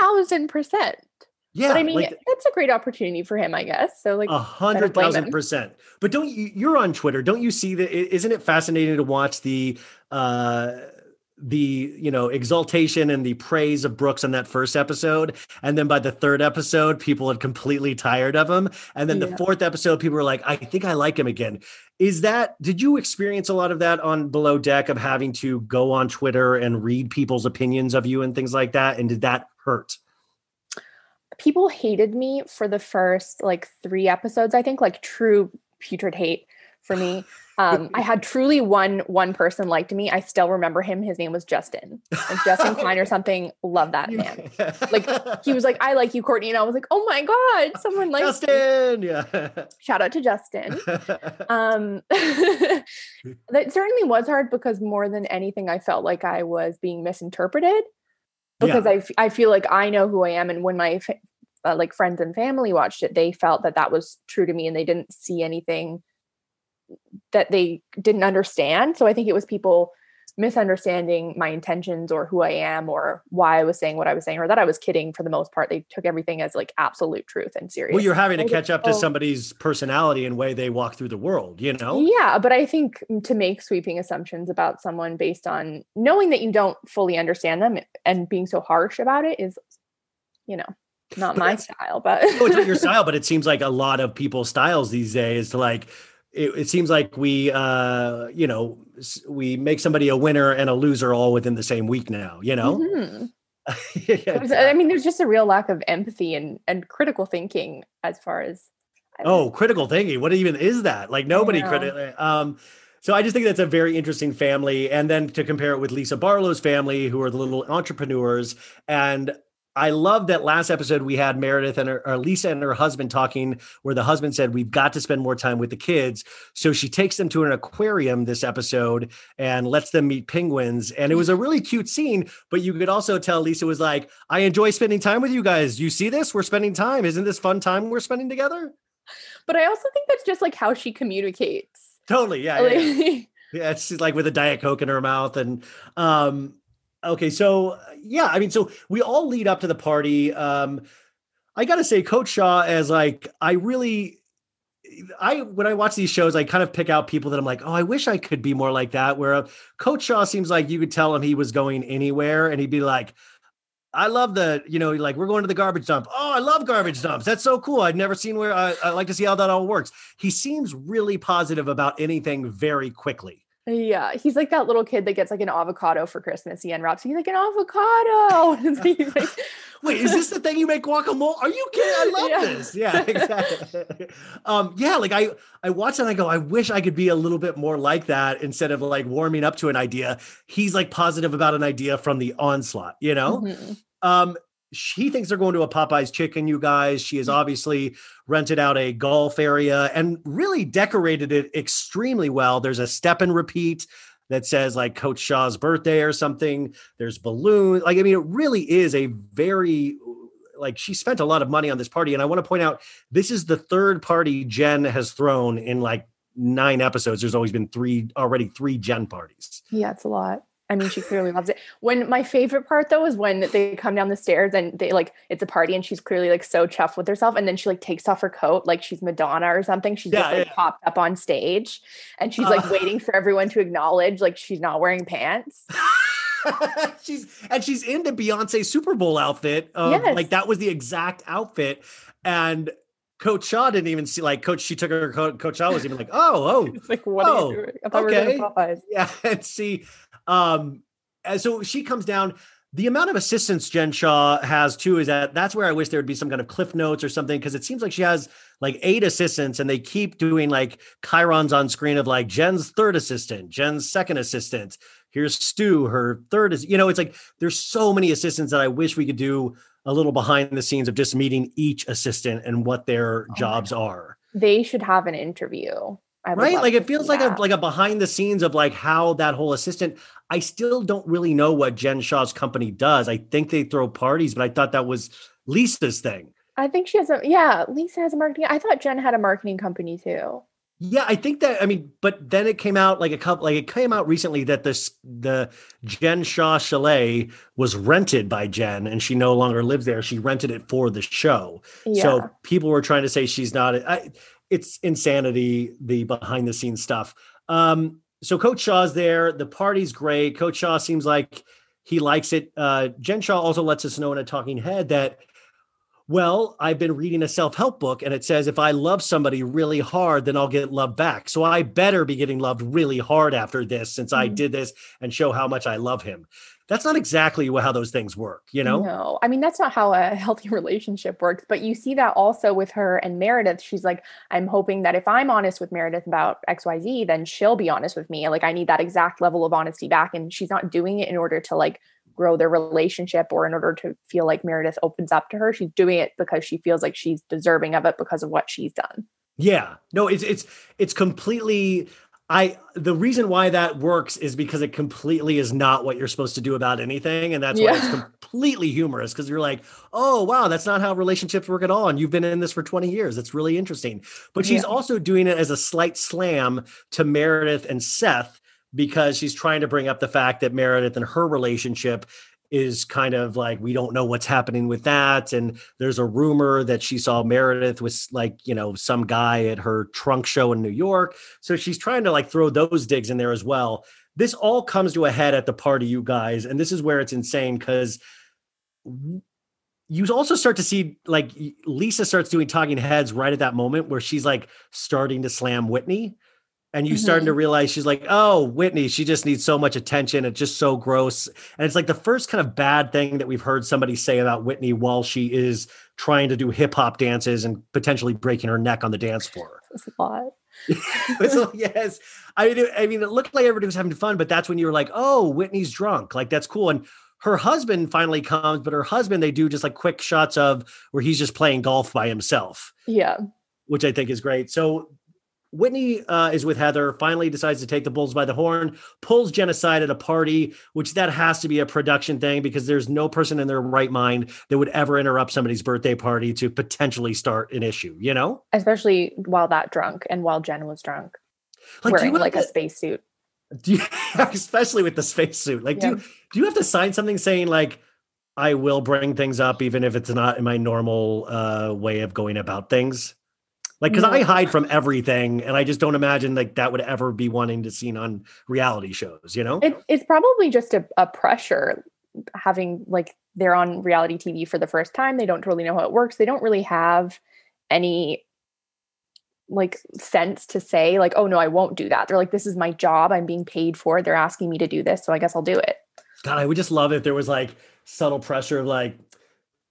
1,000%. Yeah. But I mean, like, that's a great opportunity for him, I guess. So like 100,000%. But you're on Twitter. Don't you see that? Isn't it fascinating to watch the, you know, exaltation and the praise of Brooks on that first episode. And then by the third episode, people had completely tired of him. And then the fourth episode, people were like, I think I like him again. Did you experience a lot of that on Below Deck of having to go on Twitter and read people's opinions of you and things like that? And did that hurt? People hated me for the first like three episodes. I think like true putrid hate for me. I had truly one person liked me. I still remember him. His name was Justin. Like Justin Klein or something. Love that man. Like he was like, I like you, Courtney. And I was like, oh my God, someone likes Justin. Me. Yeah. Shout out to Justin. That certainly was hard because more than anything, I felt like I was being misinterpreted because I feel like I know who I am. And when my like friends and family watched it, they felt that that was true to me and they didn't see anything that they didn't understand. So I think it was people misunderstanding my intentions or who I am or why I was saying what I was saying or that I was kidding for the most part. They took everything as like absolute truth and serious. Well, you're having to catch up to somebody's personality and way they walk through the world, you know? Yeah. But I think to make sweeping assumptions about someone based on knowing that you don't fully understand them and being so harsh about it is, you know, not my style, but no, it's not your style, but it seems like a lot of people's styles these days to like, it seems like we, you know, we make somebody a winner and a loser all within the same week now, you know? Mm-hmm. Yeah. I mean, there's just a real lack of empathy and critical thinking as far as. Critical thinking. What even is that? Like nobody could. So I just think that's a very interesting family. And then to compare it with Lisa Barlow's family, who are the little entrepreneurs. And I love that last episode we had Meredith and Lisa and her husband talking where the husband said, we've got to spend more time with the kids. So she takes them to an aquarium this episode and lets them meet penguins. And it was a really cute scene, but you could also tell Lisa was like, I enjoy spending time with you guys. You see this? We're spending time. Isn't this fun time we're spending together? But I also think that's just like how she communicates. Totally. Yeah. She's like with a Diet Coke in her mouth. And Okay. So yeah, I mean, so we all lead up to the party. I got to say Coach Shah as like, when I watch these shows, I kind of pick out people that I'm like, oh, I wish I could be more like that. Where Coach Shah seems like you could tell him he was going anywhere and he'd be like, I love the, you know, like we're going to the garbage dump. Oh, I love garbage dumps. That's so cool. I've never seen where I like to see how that all works. He seems really positive about anything very quickly. Yeah. He's like that little kid that gets like an avocado for Christmas. He unwraps it. He's like, an avocado. Like, wait, is this the thing you make guacamole? Are you kidding? I love this. Yeah, exactly. Yeah. Like I watch it and I go, I wish I could be a little bit more like that instead of like warming up to an idea. He's like positive about an idea from the onslaught, you know? Mm-hmm. She thinks they're going to a Popeye's chicken, you guys. She has obviously rented out a golf area and really decorated it extremely well. There's a step and repeat that says like Coach Shah's birthday or something. There's balloons. Like, I mean, it really is a very, like she spent a lot of money on this party. And I want to point out, this is the third party Jen has thrown in like 9 episodes. There's always been three Jen parties. Yeah, it's a lot. I mean, she clearly loves it. When my favorite part though is when they come down the stairs and they like it's a party and she's clearly like so chuffed with herself, and then she like takes off her coat like she's Madonna or something. She's popped up on stage and she's like waiting for everyone to acknowledge like she's not wearing pants. she's into Beyonce's Super Bowl outfit. Yes. Like that was the exact outfit, and Coach Shah didn't even see, like, she took her coat. Coach Shah was even like, oh. It's like, what are you doing? I thought we were going to Popeyes. Yeah, and see. And so she comes down. The amount of assistance Jen Shah has, too, is that's where I wish there would be some kind of cliff notes or something, because it seems like she has, like, 8 assistants, and they keep doing, like, chirons on screen of, like, Jen's third assistant, Jen's second assistant. Here's Stu, her third is, you know, it's like there's so many assistants that I wish we could do a little behind the scenes of just meeting each assistant and what their jobs are. They should have an interview. Right? Like it feels like a behind the scenes of like how that whole assistant, I still don't really know what Jen Shah's company does. I think they throw parties, but I thought that was Lisa's thing. I think she has Lisa has a marketing. I thought Jen had a marketing company too. Yeah, I think that, I mean, but then it came out it came out recently that the Jen Shah chalet was rented by Jen and she no longer lives there. She rented it for the show. Yeah. So people were trying to say she's not, it's insanity, the behind the scenes stuff. So Coach Shah's there. The party's great. Coach Shah seems like he likes it. Jen Shah also lets us know in a talking head that, well, I've been reading a self-help book and it says, if I love somebody really hard, then I'll get love back. So I better be getting loved really hard after this, since I did this and show how much I love him. That's not exactly how those things work, you know? No, I mean, that's not how a healthy relationship works, but you see that also with her and Meredith. She's like, I'm hoping that if I'm honest with Meredith about XYZ, then she'll be honest with me. Like, I need that exact level of honesty back. And she's not doing it in order to like grow their relationship or in order to feel like Meredith opens up to her. She's doing it because she feels like she's deserving of it because of what she's done. Yeah, no, it's completely, the reason why that works is because it completely is not what you're supposed to do about anything. And that's why it's completely humorous, because you're like, oh, wow, that's not how relationships work at all. And you've been in this for 20 years. That's really interesting. But she's also doing it as a slight slam to Meredith and Seth, because she's trying to bring up the fact that Meredith and her relationship is kind of like, we don't know what's happening with that. And there's a rumor that she saw Meredith with like, you know, some guy at her trunk show in New York. So she's trying to like throw those digs in there as well. This all comes to a head at the party, you guys. And this is where it's insane, because you also start to see like Lisa starts doing talking heads right at that moment where she's like starting to slam Whitney. And you starting to realize she's like, oh, Whitney, she just needs so much attention. It's just so gross. And it's like the first kind of bad thing that we've heard somebody say about Whitney while she is trying to do hip hop dances and potentially breaking her neck on the dance floor. That's a lot. So, yes. I mean, it looked like everybody was having fun, but that's when you were like, oh, Whitney's drunk. Like, that's cool. And her husband finally comes, but her husband, they do just like quick shots of where he's just playing golf by himself. Yeah. Which I think is great. So Whitney is with Heather, finally decides to take the bulls by the horn, pulls Jen aside at a party, which that has to be a production thing, because there's no person in their right mind that would ever interrupt somebody's birthday party to potentially start an issue, you know? Especially while that drunk and while Jen was drunk, like, wearing like a spacesuit. Do you, especially with the spacesuit, like do you have to sign something saying like, I will bring things up even if it's not in my normal way of going about things? Like, because I hide from everything, and I just don't imagine like that would ever be wanting to seen on reality shows, you know? It's probably just a pressure having like they're on reality TV for the first time. They don't really know how it works. They don't really have any like sense to say like, oh no, I won't do that. They're like, this is my job. I'm being paid for it. They're asking me to do this. So I guess I'll do it. God, I would just love if there was like subtle pressure of like,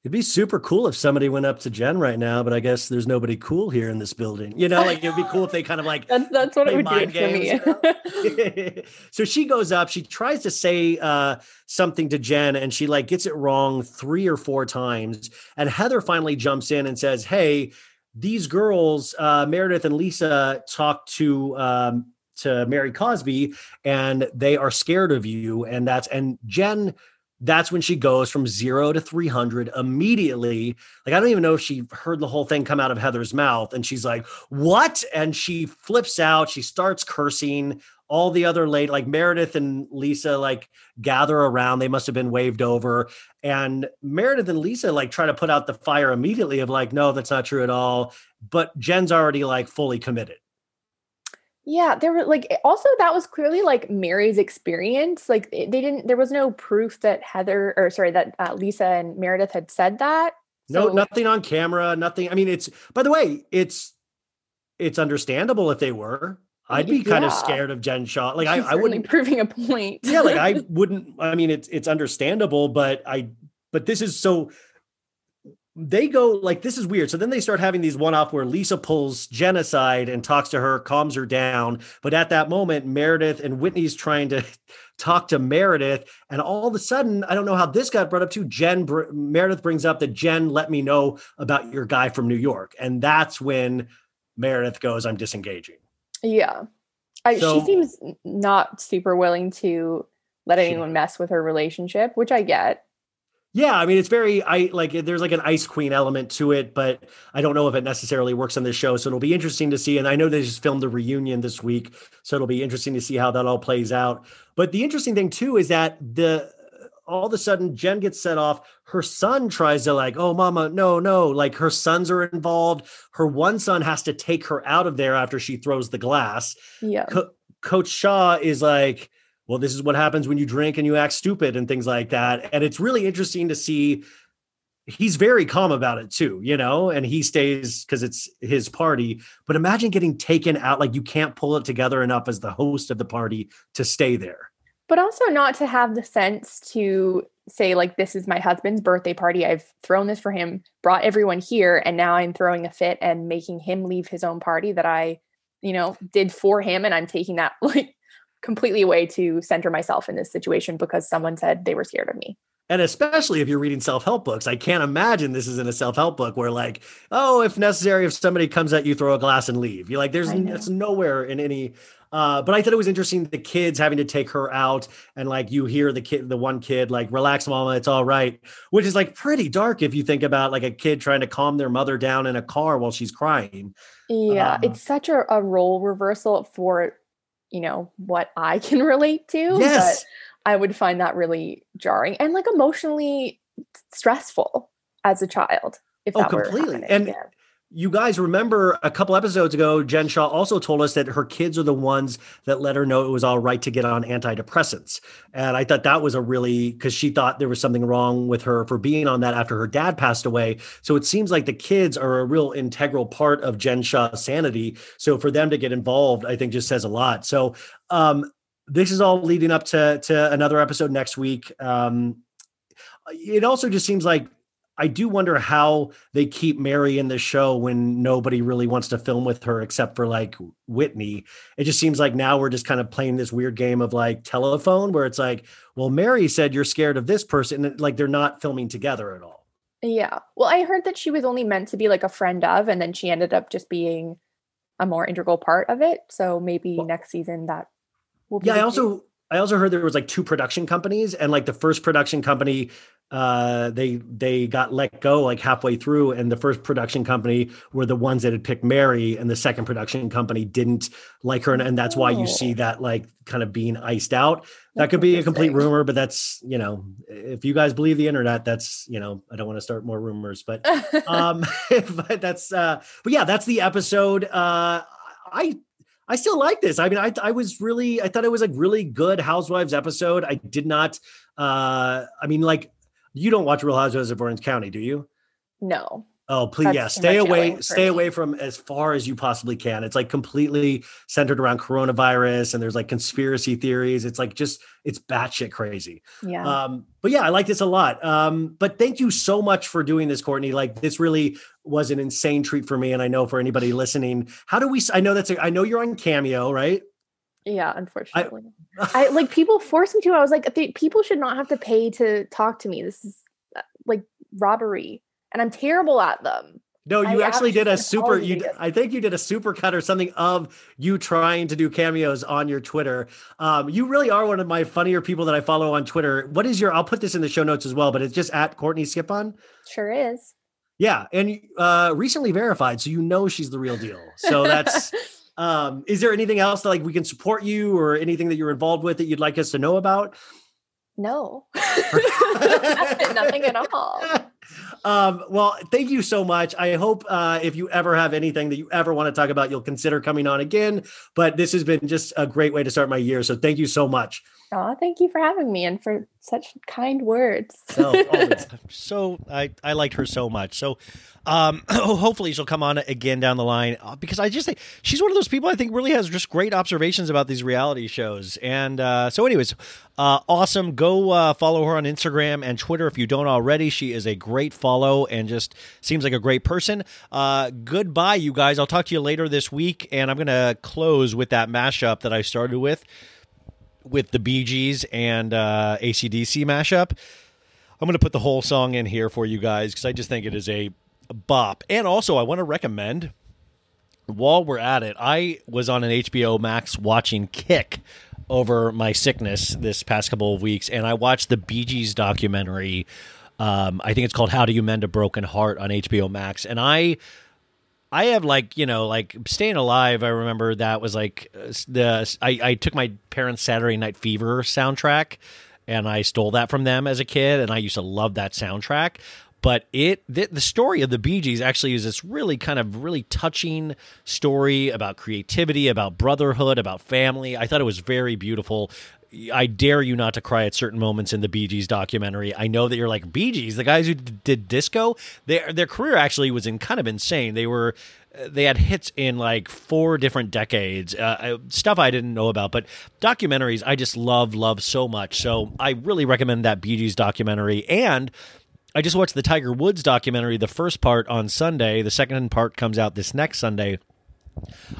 it'd be super cool if somebody went up to Jen right now, but I guess there's nobody cool here in this building. You know, like it'd be cool if they kind of like that's what it would do for me. You know? So she goes up, she tries to say something to Jen, and she like gets it wrong 3 or 4 times. And Heather finally jumps in and says, "Hey, these girls, Meredith and Lisa, talked to Mary Cosby, and they are scared of you." And Jen. That's when she goes from 0 to 300 immediately. Like, I don't even know if she heard the whole thing come out of Heather's mouth. And she's like, what? And she flips out. She starts cursing. All the other ladies, like Meredith and Lisa, like gather around. They must have been waved over. And Meredith and Lisa like try to put out the fire immediately of like, no, that's not true at all. But Jen's already like fully committed. Yeah, there were like, also that was clearly like Mary's experience. Like there was no proof that Lisa and Meredith had said that. So. No, nothing on camera, nothing. I mean, it's understandable if they were. I'd be kind of scared of Jen Shah. Like I wouldn't proving a point. Yeah, like I wouldn't, I mean, it's understandable, but this is so they go like, this is weird. So then they start having these one-off where Lisa pulls Jen aside and talks to her, calms her down. But at that moment, Meredith and Whitney's trying to talk to Meredith. And all of a sudden, I don't know how this got brought up to Jen. Meredith brings up that Jen let me know about your guy from New York. And that's when Meredith goes, I'm disengaging. Yeah. She seems not super willing to let anyone mess with her relationship, which I get. Yeah, I mean, it's there's like an Ice Queen element to it, but I don't know if it necessarily works on this show. So it'll be interesting to see. And I know they just filmed the reunion this week, so it'll be interesting to see how that all plays out. But the interesting thing too is that all of a sudden Jen gets set off. Her son tries to like, oh mama, no. Like her sons are involved. Her one son has to take her out of there after she throws the glass. Yeah. Coach Shah is like, well, this is what happens when you drink and you act stupid and things like that. And it's really interesting to see. He's very calm about it too, you know, and he stays because it's his party. But imagine getting taken out. Like you can't pull it together enough as the host of the party to stay there. But also not to have the sense to say like, this is my husband's birthday party. I've thrown this for him, brought everyone here. And now I'm throwing a fit and making him leave his own party that I, you know, did for him. And I'm taking that like, completely a way to center myself in this situation because someone said they were scared of me. And especially if you're reading self-help books, I can't imagine this isn't a self-help book where like, oh, if necessary, if somebody comes at you, throw a glass and leave. You're like, that's nowhere in any, but I thought it was interesting. The kids having to take her out and like, you hear the one kid, like relax mama, it's all right. Which is like pretty dark. If you think about like a kid trying to calm their mother down in a car while she's crying. Yeah. It's such a role reversal for, you know, what I can relate to, yes. But I would find that really jarring and like emotionally stressful as a child. If that completely. Were and you guys remember a couple episodes ago, Jen Shah also told us that her kids are the ones that let her know it was all right to get on antidepressants. And I thought that was because she thought there was something wrong with her for being on that after her dad passed away. So it seems like the kids are a real integral part of Jen Shah's sanity. So for them to get involved, I think just says a lot. So this is all leading up to another episode next week. It also just seems like, I do wonder how they keep Mary in the show when nobody really wants to film with her except for like Whitney. It just seems like now we're just kind of playing this weird game of like telephone where it's like, well, Mary said you're scared of this person. Like they're not filming together at all. Yeah. Well, I heard that she was only meant to be like a friend of, and then she ended up just being a more integral part of it. So maybe next season that will be. Yeah. I also heard there was like 2 production companies, and like the first production company they got let go like halfway through, and the first production company were the ones that had picked Mary, and the second production company didn't like her. And that's why you see that like kind of being iced out. That could be a complete rumor, but that's, you know, if you guys believe the internet, that's, you know, I don't want to start more rumors, but, but that's, but yeah, that's the episode. I still like this. I mean, I thought it was like really good Housewives episode. I did not, I mean, like, you don't watch Real Housewives of Orange County, do you? No. Oh, please. That's yeah. Stay away from as far as you possibly can. It's like completely centered around coronavirus, and there's like conspiracy theories. It's like just, it's batshit crazy. Yeah. But yeah, I like this a lot. But thank you so much for doing this, Courtney. Like this really was an insane treat for me. And I know for anybody listening, I know you're on Cameo, right? Yeah, unfortunately. I like people forced me to. I was like, people should not have to pay to talk to me. This is like robbery, and I'm terrible at them. No, you actually did a super. I think you did a super cut or something of you trying to do cameos on your Twitter. You really are one of my funnier people that I follow on Twitter. What is your? I'll put this in the show notes as well, but it's just at Courtney Skippon. Sure is. Yeah, and recently verified, so you know she's the real deal. So that's. Is there anything else that like we can support you or anything that you're involved with that you'd like us to know about? No, nothing at all. Well, thank you so much. I hope if you ever have anything that you ever want to talk about, you'll consider coming on again, but this has been just a great way to start my year. So thank you so much. Oh, thank you for having me and for such kind words. So I liked her so much. So hopefully she'll come on again down the line, because I just think she's one of those people I think really has just great observations about these reality shows. And so anyways, awesome. Go follow her on Instagram and Twitter if you don't already. She is a great follow and just seems like a great person. Goodbye, you guys. I'll talk to you later this week. And I'm going to close with that mashup that I started with the Bee Gees and AC/DC mashup. I'm going to put the whole song in here for you guys because I just think it is a bop. And also, I want to recommend, while we're at it, I was on an HBO Max watching Kick over my sickness this past couple of weeks, and I watched the Bee Gees documentary. I think it's called How Do You Mend a Broken Heart on HBO Max. And I have like, you know, like Staying Alive. I remember that was like I took my parents' Saturday Night Fever soundtrack and I stole that from them as a kid. And I used to love that soundtrack. But the story of the Bee Gees actually is this really kind of really touching story about creativity, about brotherhood, about family. I thought it was very beautiful. I dare you not to cry at certain moments in the Bee Gees documentary. I know that you're like, Bee Gees, the guys who did disco, their career actually was in kind of insane. They had hits in like 4 different decades, stuff I didn't know about, but documentaries I just love so much. So I really recommend that Bee Gees documentary. And I just watched the Tiger Woods documentary, the first part on Sunday. The second part comes out this next Sunday.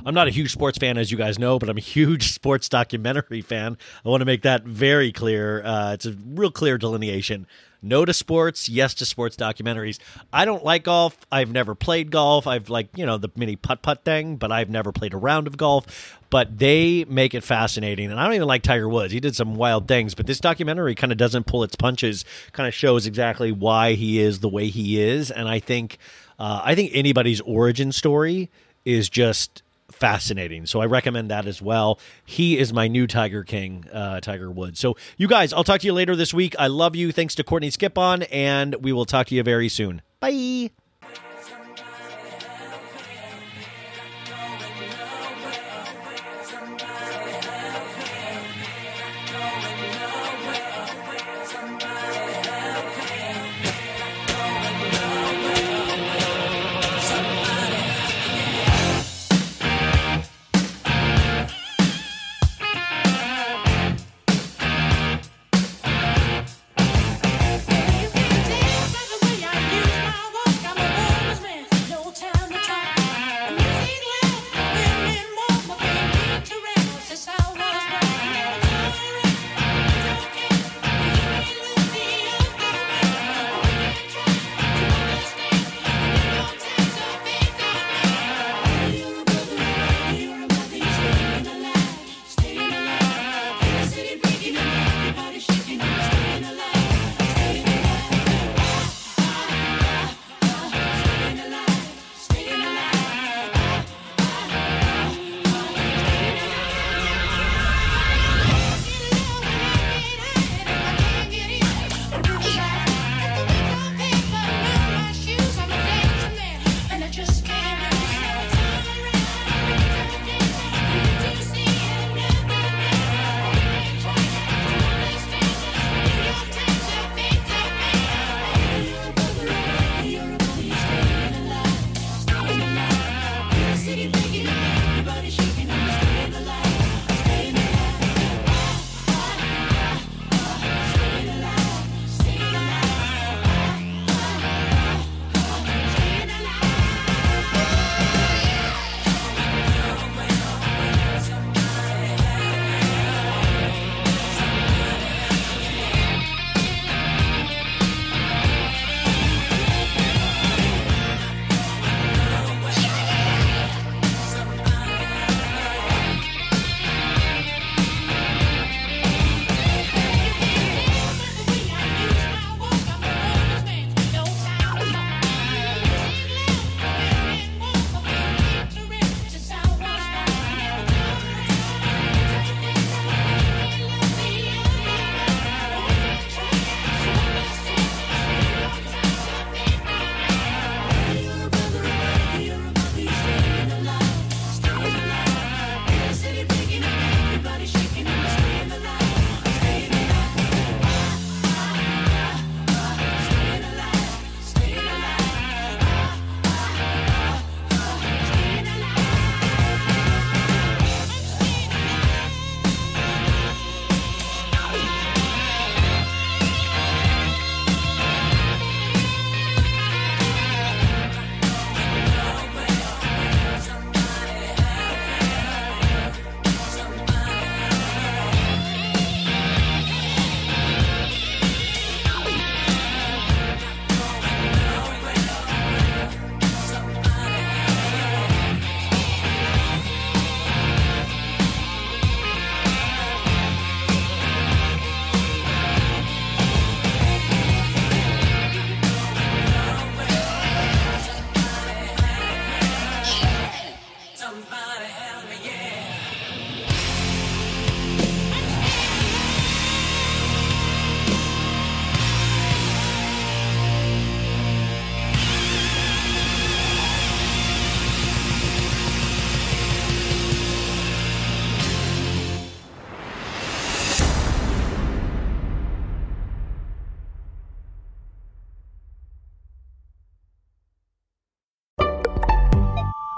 I'm not a huge sports fan, as you guys know, but I'm a huge sports documentary fan. I want to make that very clear. It's a real clear delineation. No to sports, yes to sports documentaries. I don't like golf. I've never played golf. I've like, you know, the mini putt-putt thing, but I've never played a round of golf. But they make it fascinating. And I don't even like Tiger Woods. He did some wild things. But this documentary kind of doesn't pull its punches, kind of shows exactly why he is the way he is. And I think anybody's origin story is just fascinating. So I recommend that as well. He is my new Tiger King, Tiger Woods. So you guys, I'll talk to you later this week. I love you. Thanks to Courtney Skippon, and we will talk to you very soon. Bye.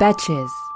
Betches.